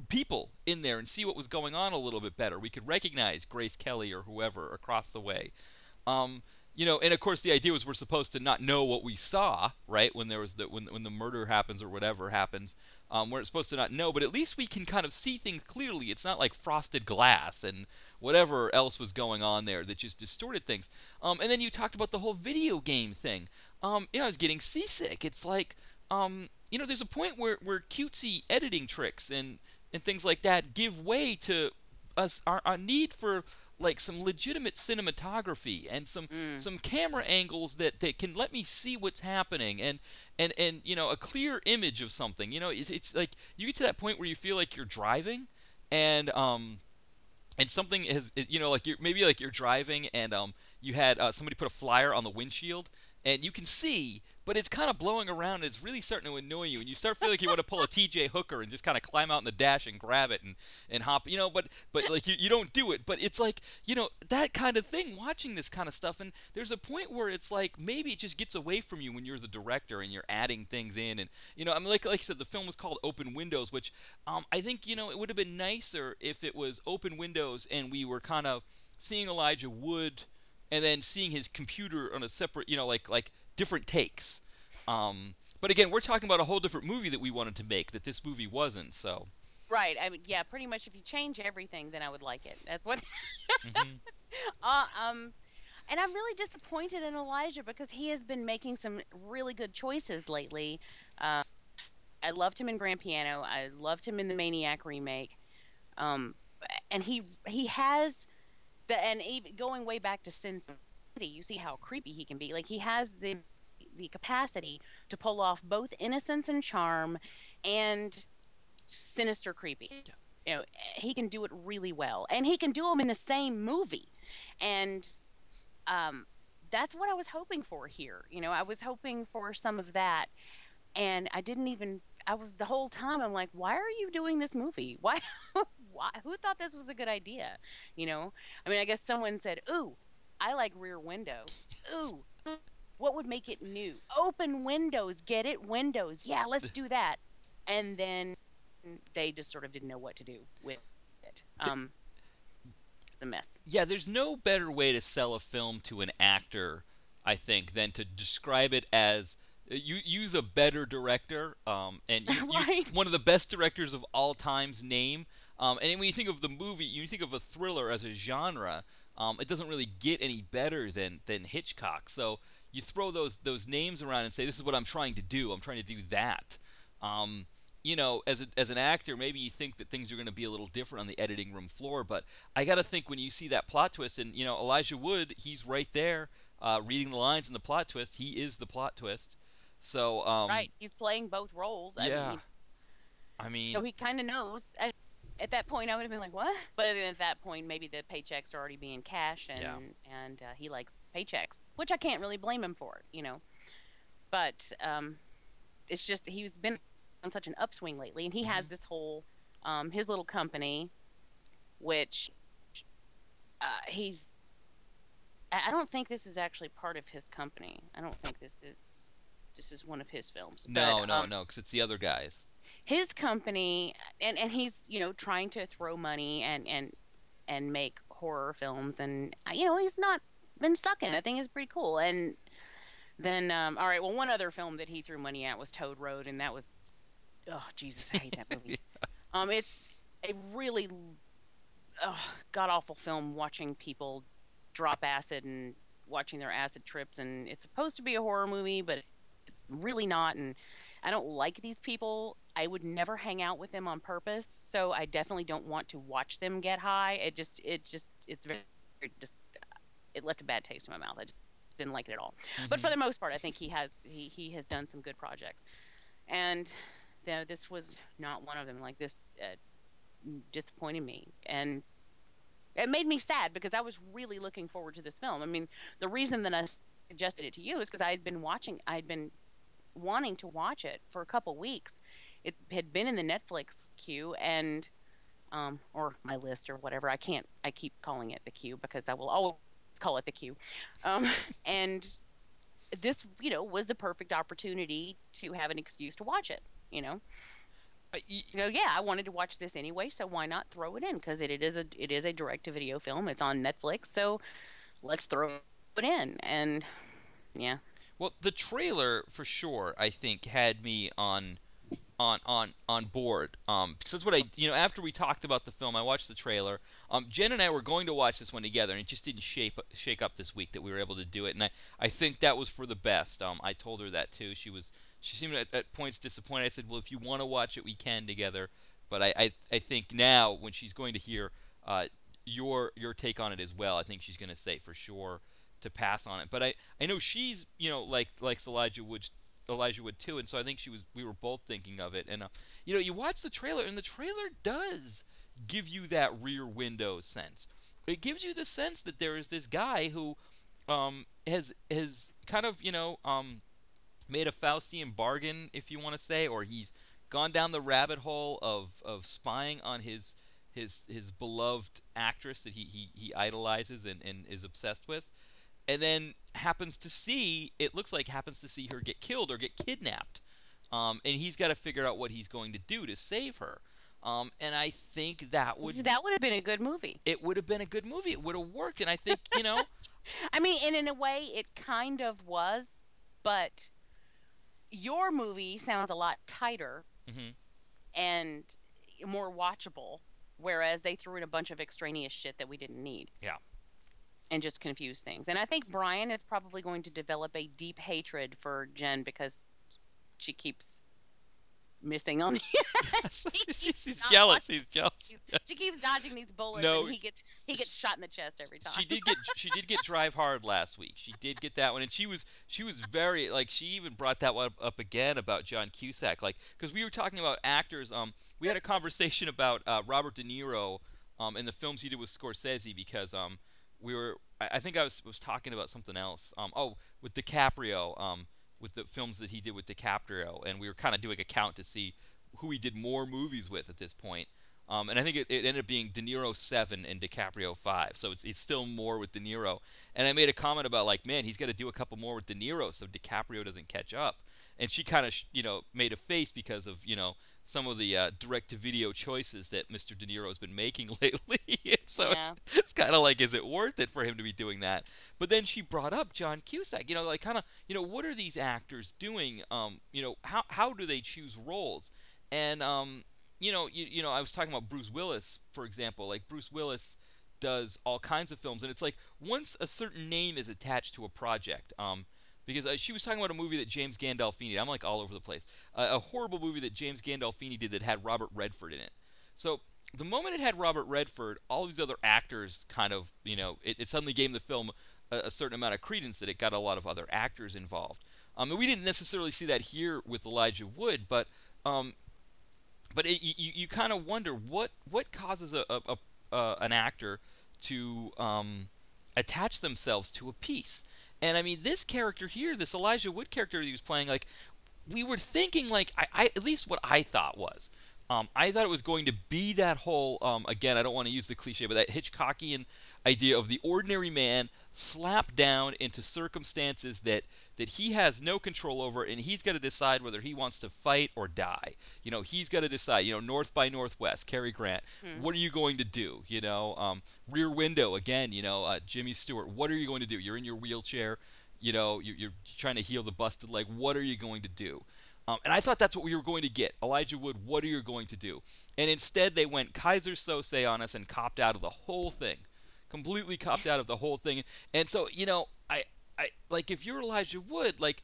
people in there and see what was going on a little bit better. We could recognize Grace Kelly or whoever across the way. And of course the idea was we're supposed to not know what we saw, right? When there was when the murder happens or whatever happens, we're supposed to not know, but at least we can kind of see things clearly. It's not like frosted glass and whatever else was going on there that just distorted things. And then you talked about the whole video game thing. I was getting seasick. It's like, there's a point where cutesy editing tricks and things like that give way to us our need for like some legitimate cinematography and some camera angles that can let me see what's happening and a clear image of something. It's like you get to that point where you feel like you're driving and something is like you're driving and you had somebody put a flyer on the windshield and you can see. But it's kind of blowing around, and it's really starting to annoy you, and you start feeling like you want to pull a T.J. Hooker and just kind of climb out in the dash and grab it and hop, but like you don't do it. But it's like, that kind of thing, watching this kind of stuff, and there's a point where it's like maybe it just gets away from you when you're the director and you're adding things in. And, like I said, the film was called Open Windows, which I think, it would have been nicer if it was Open Windows and we were kind of seeing Elijah Wood and then seeing his computer on a separate, different takes. But again, we're talking about a whole different movie that we wanted to make that this movie wasn't, so. Right. I mean, yeah, pretty much if you change everything, then I would like it. That's what. Mm-hmm. And I'm really disappointed in Elijah because he has been making some really good choices lately. I loved him in Grand Piano. I loved him in the Maniac remake. And he has and even going way back to Sin City, you see how creepy he can be. Like he has the capacity to pull off both innocence and charm and sinister creepy. Yeah. He can do it really well, and he can do them in the same movie, and that's what I was hoping for here. I was hoping for some of that, and the whole time I'm like, why are you doing this movie? Why who thought this was a good idea? I guess someone said, ooh, I like Rear Window. Ooh, what would make it new? Open windows, get it? Windows. Yeah, let's do that. And then they just sort of didn't know what to do with it. It's a mess. Yeah, there's no better way to sell a film to an actor, I think, than to describe it as you use a better director and use one of the best directors of all time's name. And when you think of the movie, you think of a thriller as a genre. It doesn't really get any better than Hitchcock. So you throw those names around and say, this is what I'm trying to do. I'm trying to do that. As an actor, maybe you think that things are going to be a little different on the editing room floor. But I got to think when you see that plot twist, and, Elijah Wood, he's right there reading the lines in the plot twist. He is the plot twist. So right. He's playing both roles. I mean. So he kind of knows. At that point, I would have been like, what? But at that point, maybe the paychecks are already being cashed, and he likes paychecks, which I can't really blame him for, But it's just he's been on such an upswing lately, and he has this whole his little company, which he's – I don't think this is actually part of his company. I don't think this is one of his films. No, because it's the other guys. His company, and he's, trying to throw money and make horror films, and, he's not been sucking. I think it's pretty cool. And then, all right, well, one other film that he threw money at was Toad Road, and that was, oh, Jesus, I hate that movie. Yeah. It's a really god-awful film, watching people drop acid and watching their acid trips, and it's supposed to be a horror movie, but it's really not, and I don't like these people. I would never hang out with them on purpose, so I definitely don't want to watch them get high. It left a bad taste in my mouth. I just didn't like it at all. Mm-hmm. But for the most part, I think he has done some good projects, and Now, this was not one of them. Like, this disappointed me. And it made me sad because I was really looking forward to this film. I mean, the reason that I suggested it to you is because I had been wanting to watch it for a couple weeks. It had been in the Netflix queue and, or my list or whatever. I keep calling it the queue because I will always call it the queue. And this, was the perfect opportunity to have an excuse to watch it, I wanted to watch this anyway, so why not throw it in? Because it is a direct-to-video film. It's on Netflix, so let's throw it in. And yeah. Well, the trailer for sure, I think, had me on board. Because that's what after we talked about the film, I watched the trailer. Jen and I were going to watch this one together, and it just didn't shake up this week that we were able to do it. And I think that was for the best. I told her that too. She seemed at points disappointed. I said, well, if you want to watch it, we can together. But I think now when she's going to hear your take on it as well, I think she's going to say for sure to pass on it. But I know she's, likes Elijah Wood too. And so I think we were both thinking of it. And, you watch the trailer, and the trailer does give you that Rear Window sense. It gives you the sense that there is this guy who has kind of, made a Faustian bargain, if you want to say, or he's gone down the rabbit hole of spying on his beloved actress that he idolizes and is obsessed with, and then happens to see her get killed or get kidnapped, and he's got to figure out what he's going to do to save her. And I think that would have been a good movie. It would have been a good movie. It would have worked, and I think I mean, and in a way, it kind of was, but. Your movie sounds a lot tighter mm-hmm. and more watchable, whereas they threw in a bunch of extraneous shit that we didn't need. Yeah. And just confused things. And I think Brian is probably going to develop a deep hatred for Jen because she keeps missing on she's jealous. Watching. He's jealous. She keeps dodging these bullets, and he gets shot in the chest every time. She did get Drive Hard last week. She did get that one, and she was very like she even brought that one up again about John Cusack, like because we were talking about actors. We had a conversation about Robert De Niro, and the films he did with Scorsese because we were I think I was talking about something else. With DiCaprio. With the films that he did with DiCaprio, and we were kind of doing a count to see who he did more movies with at this point. And I think it ended up being De Niro 7 and DiCaprio 5, so it's still more with De Niro. And I made a comment about like, man, he's got to do a couple more with De Niro so DiCaprio doesn't catch up. And she kind of made a face because of some of the direct-to-video choices that Mr. De Niro has been making lately. So yeah. It's kind of like, is it worth it for him to be doing that? But then she brought up John Cusack. What are these actors doing? How do they choose roles? And I was talking about Bruce Willis, for example. Like Bruce Willis does all kinds of films, and it's like once a certain name is attached to a project. Because she was talking about a movie that James Gandolfini did. I'm like all over the place. A horrible movie that James Gandolfini did that had Robert Redford in it. So the moment it had Robert Redford, all these other actors kind of, it suddenly gave the film a certain amount of credence that it got a lot of other actors involved. And we didn't necessarily see that here with Elijah Wood, but you kind of wonder what causes an actor to attach themselves to a piece. And I mean, this character here, this Elijah Wood character he was playing, like, we were thinking, like, I at least what I thought was, I thought it was going to be that whole, again, I don't want to use the cliche, but that Hitchcockian idea of the ordinary man slapped down into circumstances that he has no control over, and he's got to decide whether he wants to fight or die. He's got to decide, North by Northwest, Cary Grant, what are you going to do? Rear Window, again, Jimmy Stewart, what are you going to do? You're in your wheelchair, you're trying to heal the busted leg, what are you going to do? And I thought that's what we were going to get. Elijah Wood, what are you going to do? And instead they went Kaiser Soze on us and copped out of the whole thing. Completely copped out of the whole thing. And so, I like if you're Elijah Wood, like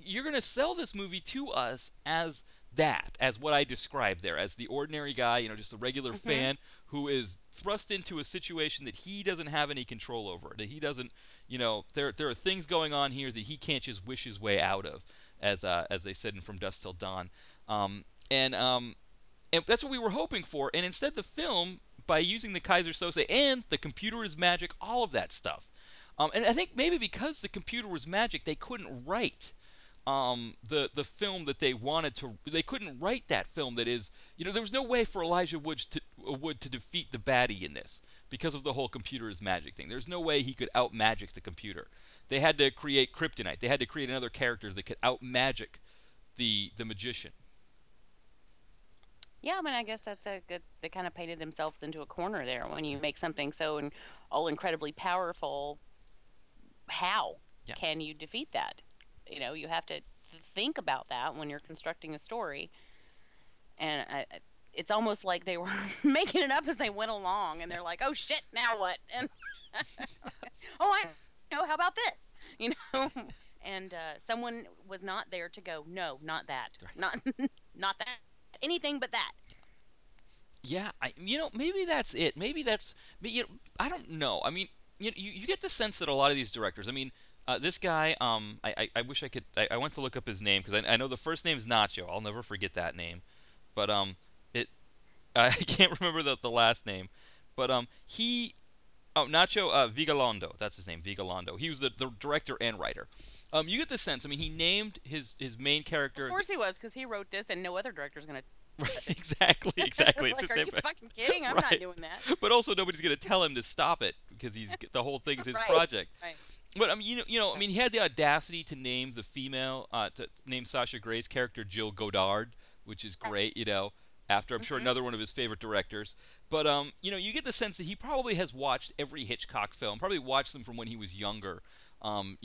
you're going to sell this movie to us as that, as what I described there, as the ordinary guy, just a regular mm-hmm. fan who is thrust into a situation that he doesn't have any control over, that he doesn't, there are things going on here that he can't just wish his way out of, as they said in From Dusk Till Dawn. And that's what we were hoping for. And instead, the film, by using the Kaiser Soze and the computer is magic, all of that stuff. And I think maybe because the computer was magic, they couldn't write the film that they wanted to. They couldn't write that film that is, you know, there was no way for Elijah Wood to defeat the baddie in this because of the whole computer is magic thing. There's no way he could out magic the computer. They had to create kryptonite. They had to create another character that could out magic the magician. Yeah, I mean, I guess that's a good. They kind of painted themselves into a corner there when you make something so incredibly powerful. How can you defeat that? You know, you have to think about that when you're constructing a story. And it's almost like they were making it up as they went along, and they're like, "Oh shit, now what?" And oh, I know. How about this? You know. And someone was not there to go, no, not that, not that. Anything but that. Yeah, maybe that's it. Maybe that's I don't know. I mean, you get the sense that a lot of these directors. I mean, this guy. I wish I could. I went to look up his name because I know the first name is Nacho. I'll never forget that name. But I can't remember the last name. But Nacho Vigalondo. That's his name, Vigalondo. He was the director and writer. You get the sense. I mean, he named his main character. Of course he was, because he wrote this, and no other director's gonna. Right, exactly. Like, are you fucking kidding? I'm not doing that. But also, nobody's gonna tell him to stop it because the whole thing's his project. Right. But I mean, I mean, he had the audacity to name the female, to name Sasha Grey's character Jill Goddard, which is great. You know, after I'm sure another one of his favorite directors. But you get the sense that he probably has watched every Hitchcock film, probably watched them from when he was younger. From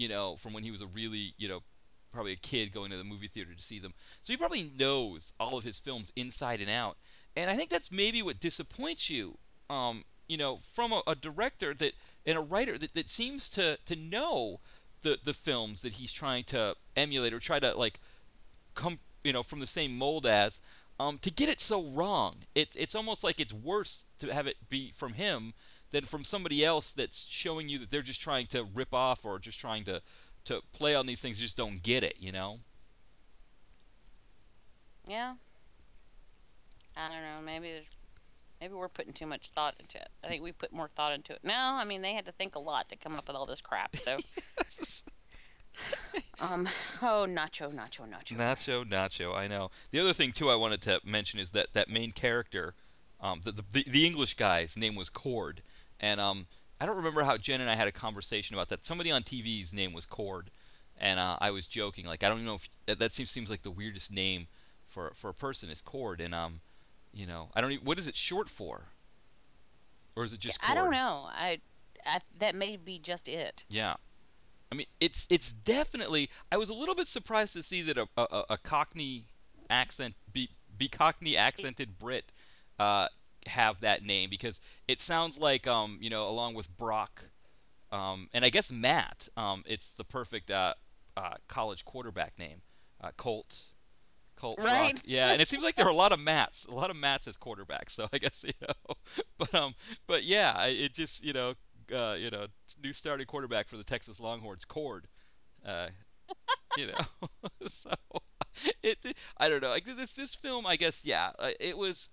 when he was a really, probably a kid going to the movie theater to see them. So he probably knows all of his films inside and out. And I think that's maybe what disappoints you, from a director that and a writer that seems to know the films that he's trying to emulate or try to, like, come, from the same mold as, to get it so wrong. It's almost like it's worse to have it be from him than from somebody else that's showing you that they're just trying to rip off or just trying to play on these things, just don't get it, Yeah. I don't know. Maybe we're putting too much thought into it. I think we put more thought into it. No, I mean, they had to think a lot to come up with all this crap, so. Nacho. Nacho, I know. The other thing, too, I wanted to mention is that main character, the English guy's name was Cord. And I don't remember how Jen and I had a conversation about that. Somebody on TV's name was Cord, and I was joking. Like, I don't know if that seems like the weirdest name for a person is Cord. And I don't even, what is it short for, or is it just? Cord? I don't know. I that may be just it. Yeah, I mean, it's definitely. I was a little bit surprised to see that a Cockney accent be Cockney accented Brit. Have that name because it sounds like along with Brock, and I guess Matt, it's the perfect college quarterback name, Colt. Right. Brock. Yeah, and it seems like there are a lot of Matts as quarterbacks. So I guess but yeah, it just new starting quarterback for the Texas Longhorns, Cord, so it I don't know, like this film, I guess, yeah, it was.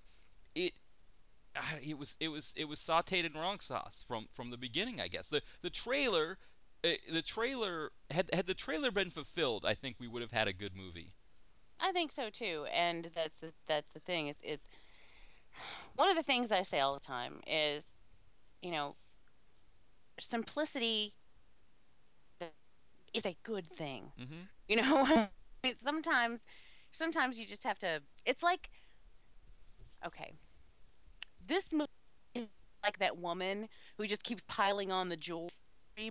It was sautéed in wrong sauce from the beginning, I guess. The trailer had the trailer been fulfilled, I think we would have had a good movie. I think so too, and that's the thing. It's one of the things I say all the time is, simplicity is a good thing. Mm-hmm. Sometimes you just have to. It's like. Okay, this movie is like that woman who just keeps piling on the jewelry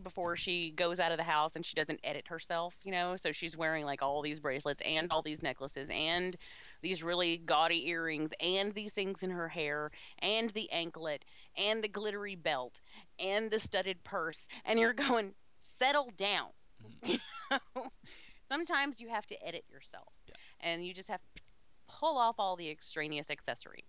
before she goes out of the house, and she doesn't edit herself, so she's wearing like all these bracelets and all these necklaces and these really gaudy earrings and these things in her hair and the anklet and the glittery belt and the studded purse, and you're going, settle down. Sometimes you have to edit yourself, and you just have to pull off all the extraneous accessory.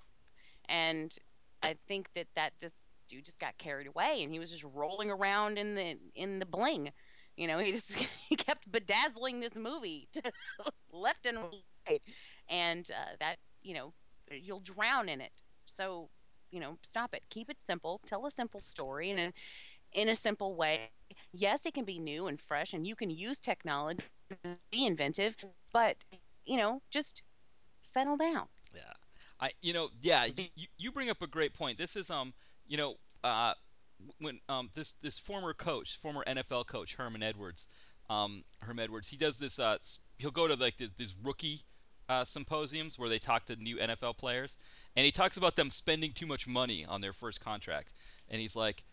And I think that just dude just got carried away, and he was just rolling around in the bling. He kept bedazzling this movie to left and right, and that you know, you'll drown in it. So, you know, stop it. Keep it simple. Tell a simple story in a simple way. Yes, it can be new and fresh, and you can use technology to be inventive, but, you know, just settle down. Yeah. You bring up a great point. This is, when this former NFL coach, Herm Edwards, he does this, he'll go to like these rookie symposiums where they talk to new NFL players, and he talks about them spending too much money on their first contract. And he's like,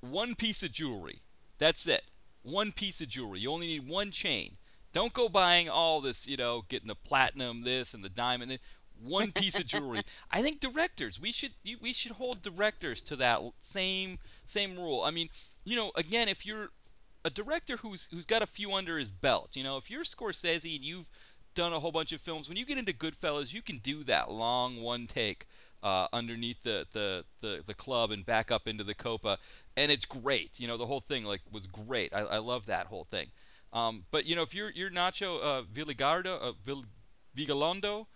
one piece of jewelry, that's it. One piece of jewelry. You only need one chain. Don't go buying all this, you know, getting the platinum this and the diamond. One piece of jewelry. I think directors, we should hold directors to that same rule. I mean, you know, again, if you're a director who's got a few under his belt, you know, if you're Scorsese and you've done a whole bunch of films, when you get into Goodfellas, you can do that long one take underneath the club and back up into the Copa, and it's great. You know, the whole thing was great. I love that whole thing. But you know, if you're Nacho Vigalondo,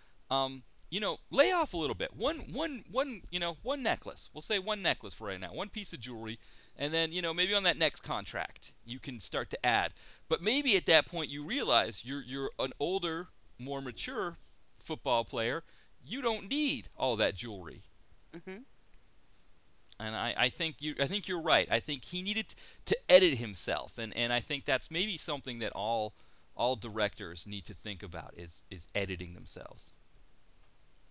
you know, lay off a little bit. One necklace. We'll say one necklace for right now. One piece of jewelry, and then, you know, maybe on that next contract you can start to add. But maybe at that point you realize you're an older, more mature football player. You don't need all that jewelry. Mm-hmm. And I think you're right. I think he needed to edit himself, and I think that's maybe something that all directors need to think about is editing themselves.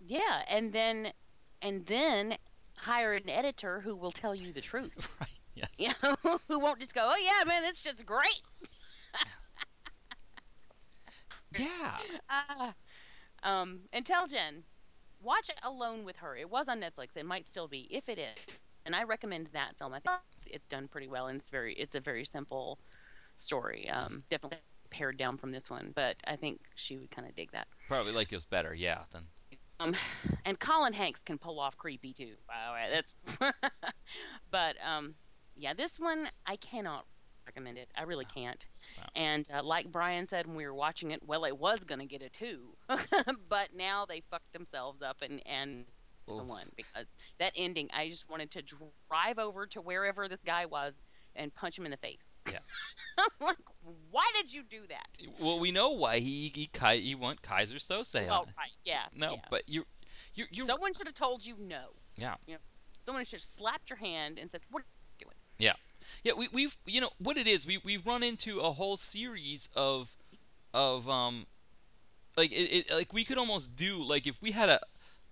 Yeah, and then hire an editor who will tell you the truth. Right. Yes. You know, who won't just go, "Oh yeah, man, that's just great." Yeah. And tell Jen, watch Alone with Her. It was on Netflix. It might still be, if it is. And I recommend that film. I think it's done pretty well, and it's a very simple story. Definitely pared down from this one, but I think she would kind of dig that. Probably liked it better, yeah. Then. And Colin Hanks can pull off creepy too. All right, that's. But yeah, this one I cannot recommend it. I really can't. Wow. And like Brian said when we were watching it, well, it was gonna get a 2, but now they fucked themselves up and it's a 1, because that ending. I just wanted to drive over to wherever this guy was and punch him in the face. Yeah. I'm like, why did you do that? Well, we know why he went Kaiser Soze. Oh, right, yeah. No, yeah. But you. Someone should have told you no. Yeah. You know, someone should have slapped your hand and said, "What are you doing?" Yeah, yeah. We've you know what it is. We've run into a whole series of we could almost do like if we had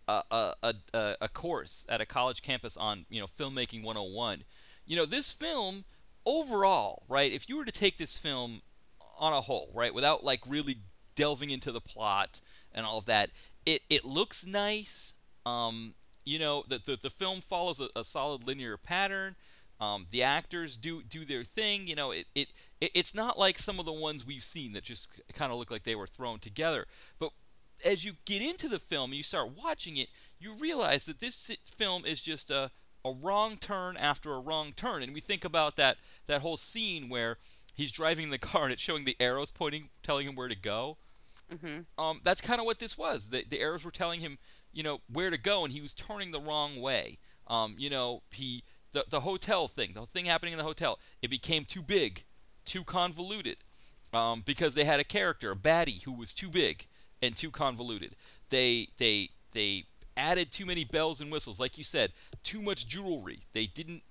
a course at a college campus on, you know, filmmaking 101. You know, this film. Overall, right, if you were to take this film on a whole, right, without like really delving into the plot and all of that, it looks nice. You know, the film follows a solid linear pattern. The actors do their thing. You know, it's not like some of the ones we've seen that just kind of look like they were thrown together. But as you get into the film and you start watching it, you realize that this film is just a wrong turn after a wrong turn. And we think about that whole scene where he's driving the car and it's showing the arrows pointing, telling him where to go. Mm-hmm. That's kind of what this was. The arrows were telling him, you know, where to go, and he was turning the wrong way. You know, the hotel thing, the thing happening in the hotel, it became too big, too convoluted, because they had a character, a baddie, who was too big and too convoluted. They added too many bells and whistles, like you said. Too much jewelry. They didn't,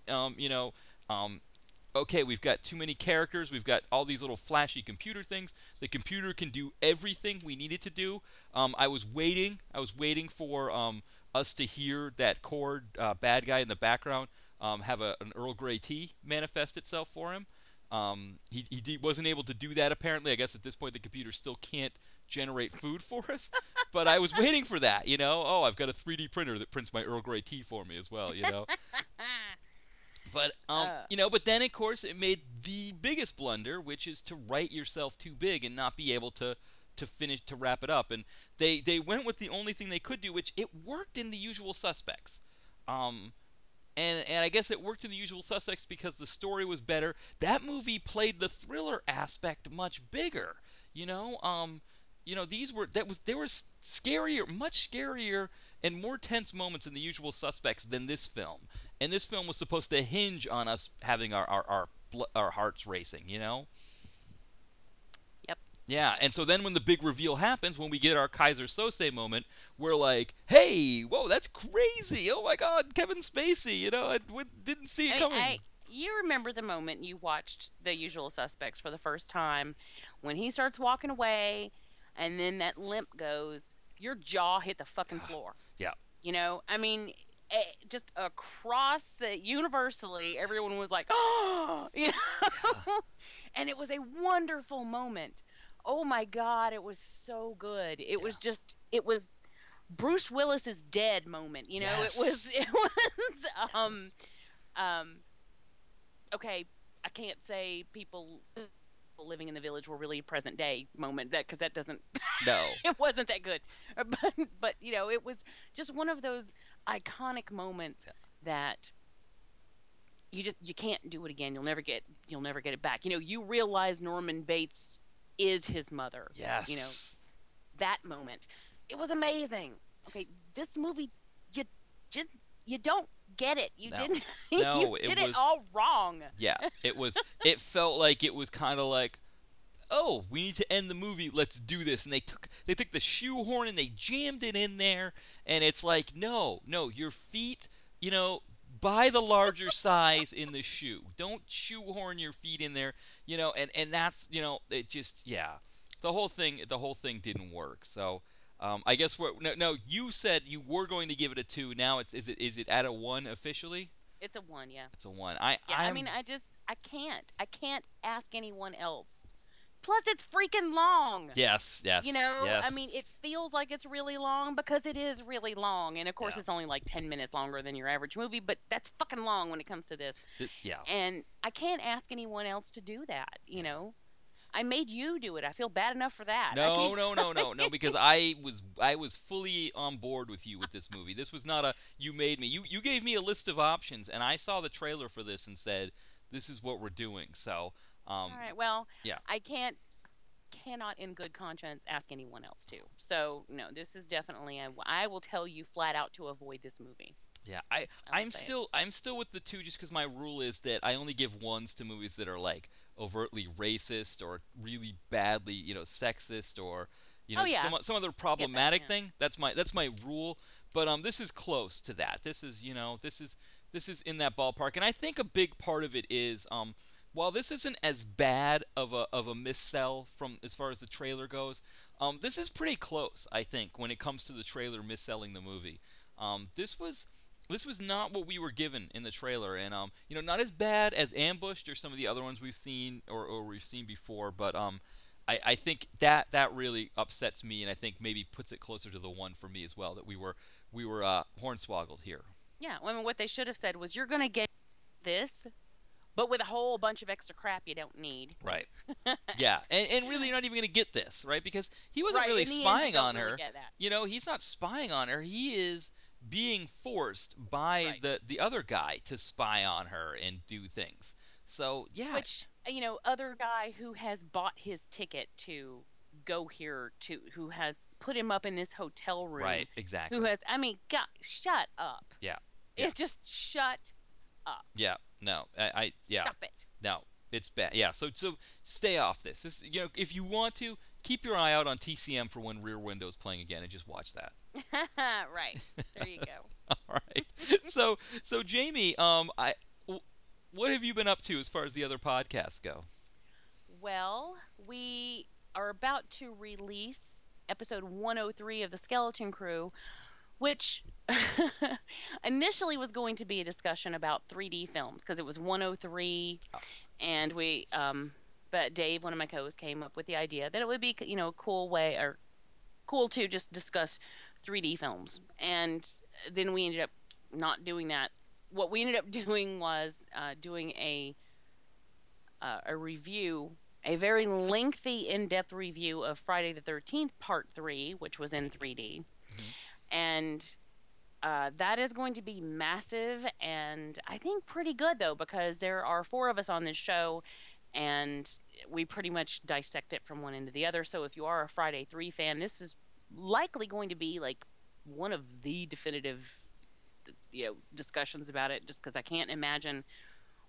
okay, we've got too many characters. We've got all these little flashy computer things. The computer can do everything we need it to do. I was waiting for us to hear that Cord bad guy in the background have an Earl Grey tea manifest itself for him. He wasn't able to do that, apparently. I guess at this point the computer still can't generate food for us, but I was waiting for that, you know. Oh, I've got a 3D printer that prints my Earl Grey tea for me as well, you know. But you know, but then of course it made the biggest blunder, which is to write yourself too big and not be able to finish, to wrap it up. And they went with the only thing they could do, which it worked in The Usual Suspects. And I guess it worked in The Usual Suspects because the story was better. That movie played the thriller aspect much bigger, you know. You know, there were scarier, much scarier and more tense moments in The Usual Suspects than this film. And this film was supposed to hinge on us having our hearts racing, you know? Yep. Yeah, and so then when the big reveal happens, when we get our Kaiser Soze moment, we're like, hey, whoa, that's crazy. Oh, my God, Kevin Spacey, you know, I didn't see it coming. You remember the moment you watched The Usual Suspects for the first time when he starts walking away and then that limp goes, your jaw hit the fucking floor. Yeah. You know, I mean, just across the universally, everyone was like, oh, you know, yeah. And it was a wonderful moment. Oh my God. It was so good. It was just, it was Bruce Willis's dead moment. You know, yes. It was, okay, I can't say people living in the village were really present day moment because that doesn't. No, it wasn't that good. But you know, it was just one of those iconic moments that you can't do it again. You'll never get it back. You know, you realize Norman Bates is his mother. Yes. You know, that moment. It was amazing. Okay, this movie, you don't get it. You didn't. No, you did it all wrong. Yeah, it was. It felt like it was kind of like, oh, we need to end the movie. Let's do this. And they took the shoehorn and they jammed it in there. And it's like, no, your feet, you know, buy the larger size in the shoe. Don't shoehorn your feet in there. You know, and that's, you know, it just, yeah, the whole thing didn't work. So. I guess you said you were going to give it a 2. Now is it at a 1 officially? It's a 1, yeah. It's a 1. I can't. I can't ask anyone else. Plus, it's freaking long. Yes. You know, yes. I mean, it feels like it's really long because it is really long, and of course, it's only like 10 minutes longer than your average movie, but that's fucking long when it comes to this. Yeah. And I can't ask anyone else to do that. You know. I made you do it. I feel bad enough for that. No, because I was fully on board with you with this movie. This was not a you made me. You gave me a list of options, and I saw the trailer for this and said, this is what we're doing. So, all right. Well, yeah. I cannot in good conscience ask anyone else to. So, no, this is definitely I will tell you flat out to avoid this movie. Yeah, I'm still with the 2 just because my rule is that I only give 1s to movies that are like overtly racist or really badly, you know, sexist or, you know, some other problematic thing. That's my rule. But this is close to that. This is in that ballpark. And I think a big part of it is while this isn't as bad of a miscell from as far as the trailer goes, this is pretty close. I think when it comes to the trailer misselling the movie, this was not what we were given in the trailer, and you know, not as bad as Ambushed or some of the other ones we've seen or we've seen before, but I think that really upsets me, and I think maybe puts it closer to the 1 for me as well, that we were hornswoggled here. Yeah, I mean, what they should have said was, you're gonna get this, but with a whole bunch of extra crap you don't need. Right. Yeah, and really you're not even gonna get this, right? Because he wasn't really spying on her. You know, he's not spying on her. He is being forced by the other guy to spy on her and do things. So, yeah. Which, you know, other guy who has bought his ticket to go here, who has put him up in this hotel room. Right, exactly. Who has, I mean, God, shut up. Yeah. It's just shut up. Yeah, no. I Stop it. No, it's bad. Yeah, so stay off this. This, you know, if you want to, keep your eye out on TCM for when Rear Window is playing again and just watch that. Right. There you go. All right. So Jamie, what have you been up to as far as the other podcasts go? Well, we are about to release episode 103 of The Skeleton Crew, which initially was going to be a discussion about 3D films because it was 103, and we but Dave, one of my co-hosts, came up with the idea that it would be, you know, a cool way or cool to just discuss 3D films. And then we ended up not doing that. What we ended up doing was doing a review, a very lengthy, in-depth review of Friday the 13th Part 3, which was in 3D. Mm-hmm. And that is going to be massive and I think pretty good, though, because there are 4 of us on this show. And we pretty much dissect it from one end to the other. So if you are a Friday 3 fan, this is likely going to be like one of the definitive, you know, discussions about it, just because I can't imagine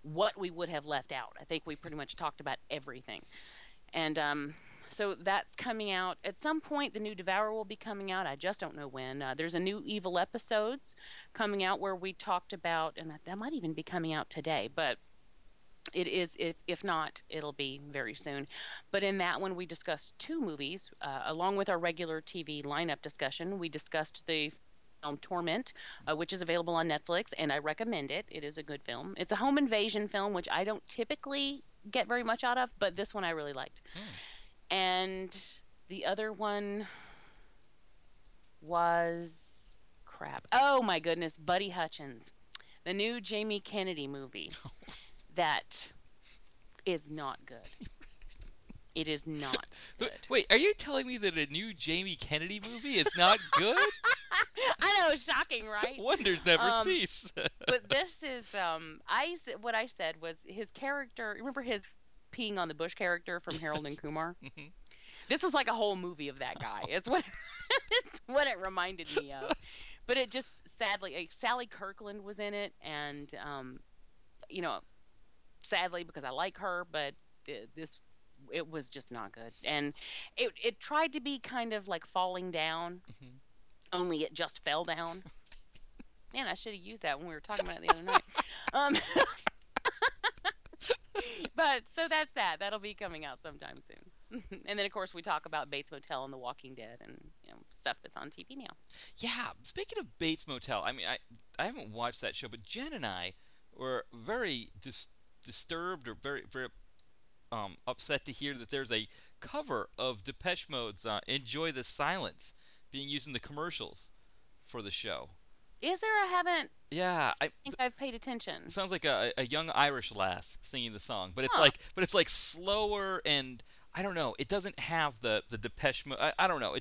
what we would have left out. I think we pretty much talked about everything. And so that's coming out. At some point, the new Devourer will be coming out. I just don't know when. There's a new Evil Episodes coming out where we talked about, and that might even be coming out today, but it is, if not, it'll be very soon. But in that one, we discussed two movies. Along with our regular TV lineup discussion, we discussed the film Torment, which is available on Netflix, and I recommend it. It is a good film. It's a home invasion film, which I don't typically get very much out of, but this one I really liked. And the other one was crap. Oh my goodness, Buddy Hutchins, the new Jamie Kennedy movie. That is not good. It is not good. Wait, are you telling me that a new Jamie Kennedy movie is not good? I know, shocking, right? Wonders never cease. But this is what I said was his character. Remember his peeing on the bush character from Harold and Kumar? Mm-hmm. This was like a whole movie of that guy. It's what it reminded me of. But it just sadly, Sally Kirkland was in it, and you know, sadly because I like her, but it was just not good. And it tried to be kind of like Falling Down, mm-hmm. only it just fell down. Man, I should have used that when we were talking about it the other night. But so that's that. That'll be coming out sometime soon. And then of course we talk about Bates Motel and The Walking Dead and, you know, stuff that's on TV now. Yeah, speaking of Bates Motel, I mean I haven't watched that show, but Jen and I were very disturbed or very, very upset to hear that there's a cover of Depeche Mode's "Enjoy the Silence" being used in the commercials for the show. Is there? I haven't. Yeah, I think I've paid attention. Sounds like a young Irish lass singing the song, but it's like slower, and I don't know. It doesn't have the Depeche Mode. I don't know.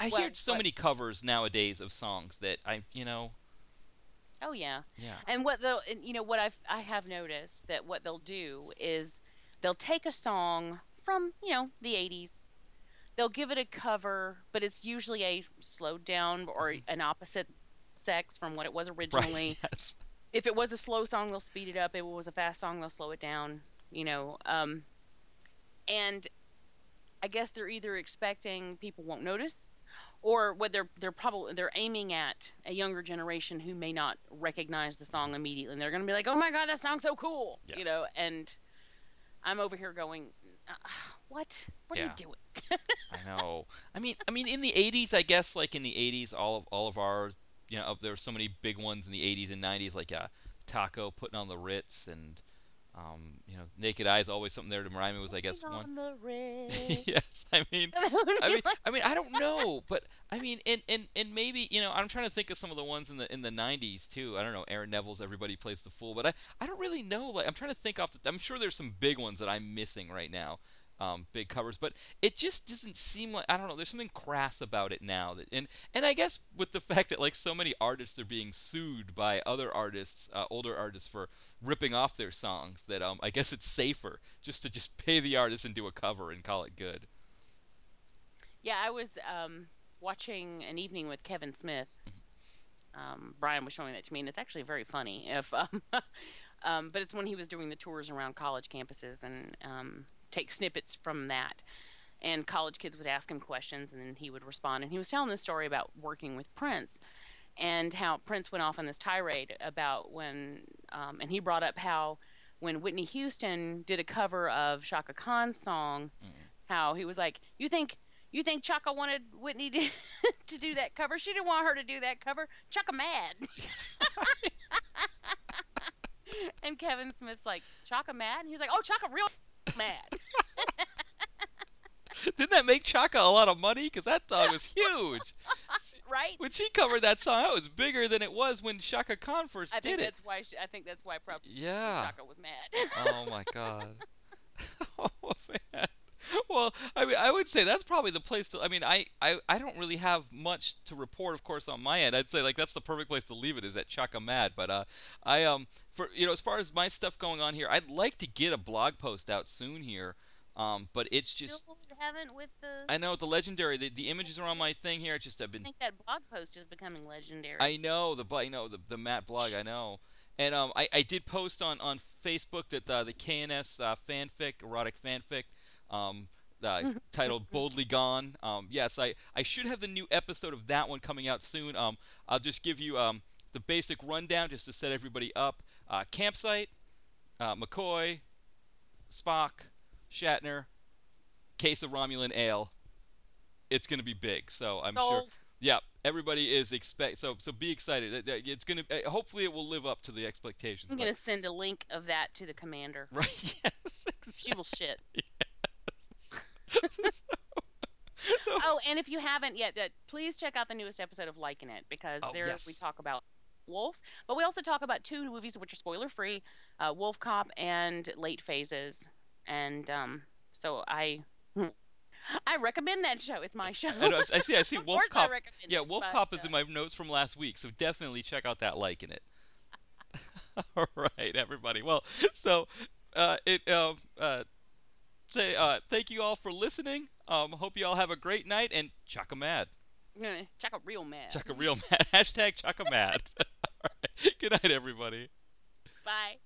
I hear so many covers nowadays of songs that I. Oh yeah. Yeah. And I have noticed that what they'll do is they'll take a song from, the 80s. They'll give it a cover, but it's usually a slowed down or an opposite sex from what it was originally. Right, yes. If it was a slow song, they'll speed it up. If it was a fast song, they'll slow it down, and I guess they're either expecting people won't notice, or what they're aiming at a younger generation who may not recognize the song immediately, and they're going to be like, "Oh my God, that sounds so cool," yeah. And I'm over here going, "What? What are you doing?" I know. I mean, in the '80s, I guess, like in the '80s, all of our, there were so many big ones in the '80s and '90s, like Taco putting on the Ritz, and Naked Eyes, always something there to remind me was, I guess, one. Yes, I mean, I don't know, but I mean, and maybe, I'm trying to think of some of the ones in the '90s too. I don't know, Aaron Neville's "Everybody Plays the Fool," but I don't really know. Like, I'm trying to think I'm sure there's some big ones that I'm missing right now, big covers, but it just doesn't seem like, I don't know. There's something crass about it now, that, and I guess with the fact that like so many artists are being sued by other artists, older artists, for ripping off their songs, that I guess it's safer just to pay the artist and do a cover and call it good. Yeah, I was watching An Evening with Kevin Smith. Brian was showing that to me, and it's actually very funny. But it's when he was doing the tours around college campuses, and take snippets from that, and college kids would ask him questions, and then he would respond. And he was telling this story about working with Prince, and how Prince went off on this tirade about when, and he brought up how when Whitney Houston did a cover of Chaka Khan's song, how he was like, "You think Chaka wanted Whitney to do that cover? She didn't want her to do that cover. Chaka mad." And Kevin Smith's like, "Chaka mad?" And he's like, "Oh, Chaka real mad." Didn't that make Chaka a lot of money? Because that song was huge. Right? When she covered that song, it was bigger than it was when Chaka Khan first did it. I think that's why probably Chaka was mad. Oh, my God. Oh, man. Well, I mean, I would say that's probably the place to – I mean, I don't really have much to report, of course, on my end. I'd say, like, that's the perfect place to leave it, is at Chaka Mad. But I as far as my stuff going on here, I'd like to get a blog post out soon here But it's just. No, we haven't with the. I know with the legendary. The images are on my thing here. It's just I've been. I think that blog post is becoming legendary. I know the Matt blog. I know, and I did post on Facebook that the KNS fanfic, erotic fanfic, titled Boldly Gone. Yes, I should have the new episode of that one coming out soon. I'll just give you the basic rundown just to set everybody up. Campsite, McCoy, Spock. Shatner, case of Romulan ale. It's going to be big, so I'm Gold. Sure. Yeah, everybody is so be excited. It's going to hopefully it will live up to the expectations. I'm going to send a link of that to the commander. Right? Yes. Exactly. She will shit. Yes. So. Oh, and if you haven't yet, please check out the newest episode of Liking It because we talk about Wolf, but we also talk about two movies which are spoiler free, Wolf Cop and Late Phases. And so I recommend that show. It's my show. I see. Wolf Cop. Wolf Cop is in my notes from last week, so definitely check out that Liking It. All right, everybody. Well, so thank you all for listening. Hope you all have a great night and chucka mad. Chucka real mad. Hashtag chucka mad. All right. Good night, everybody. Bye.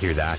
Hear that?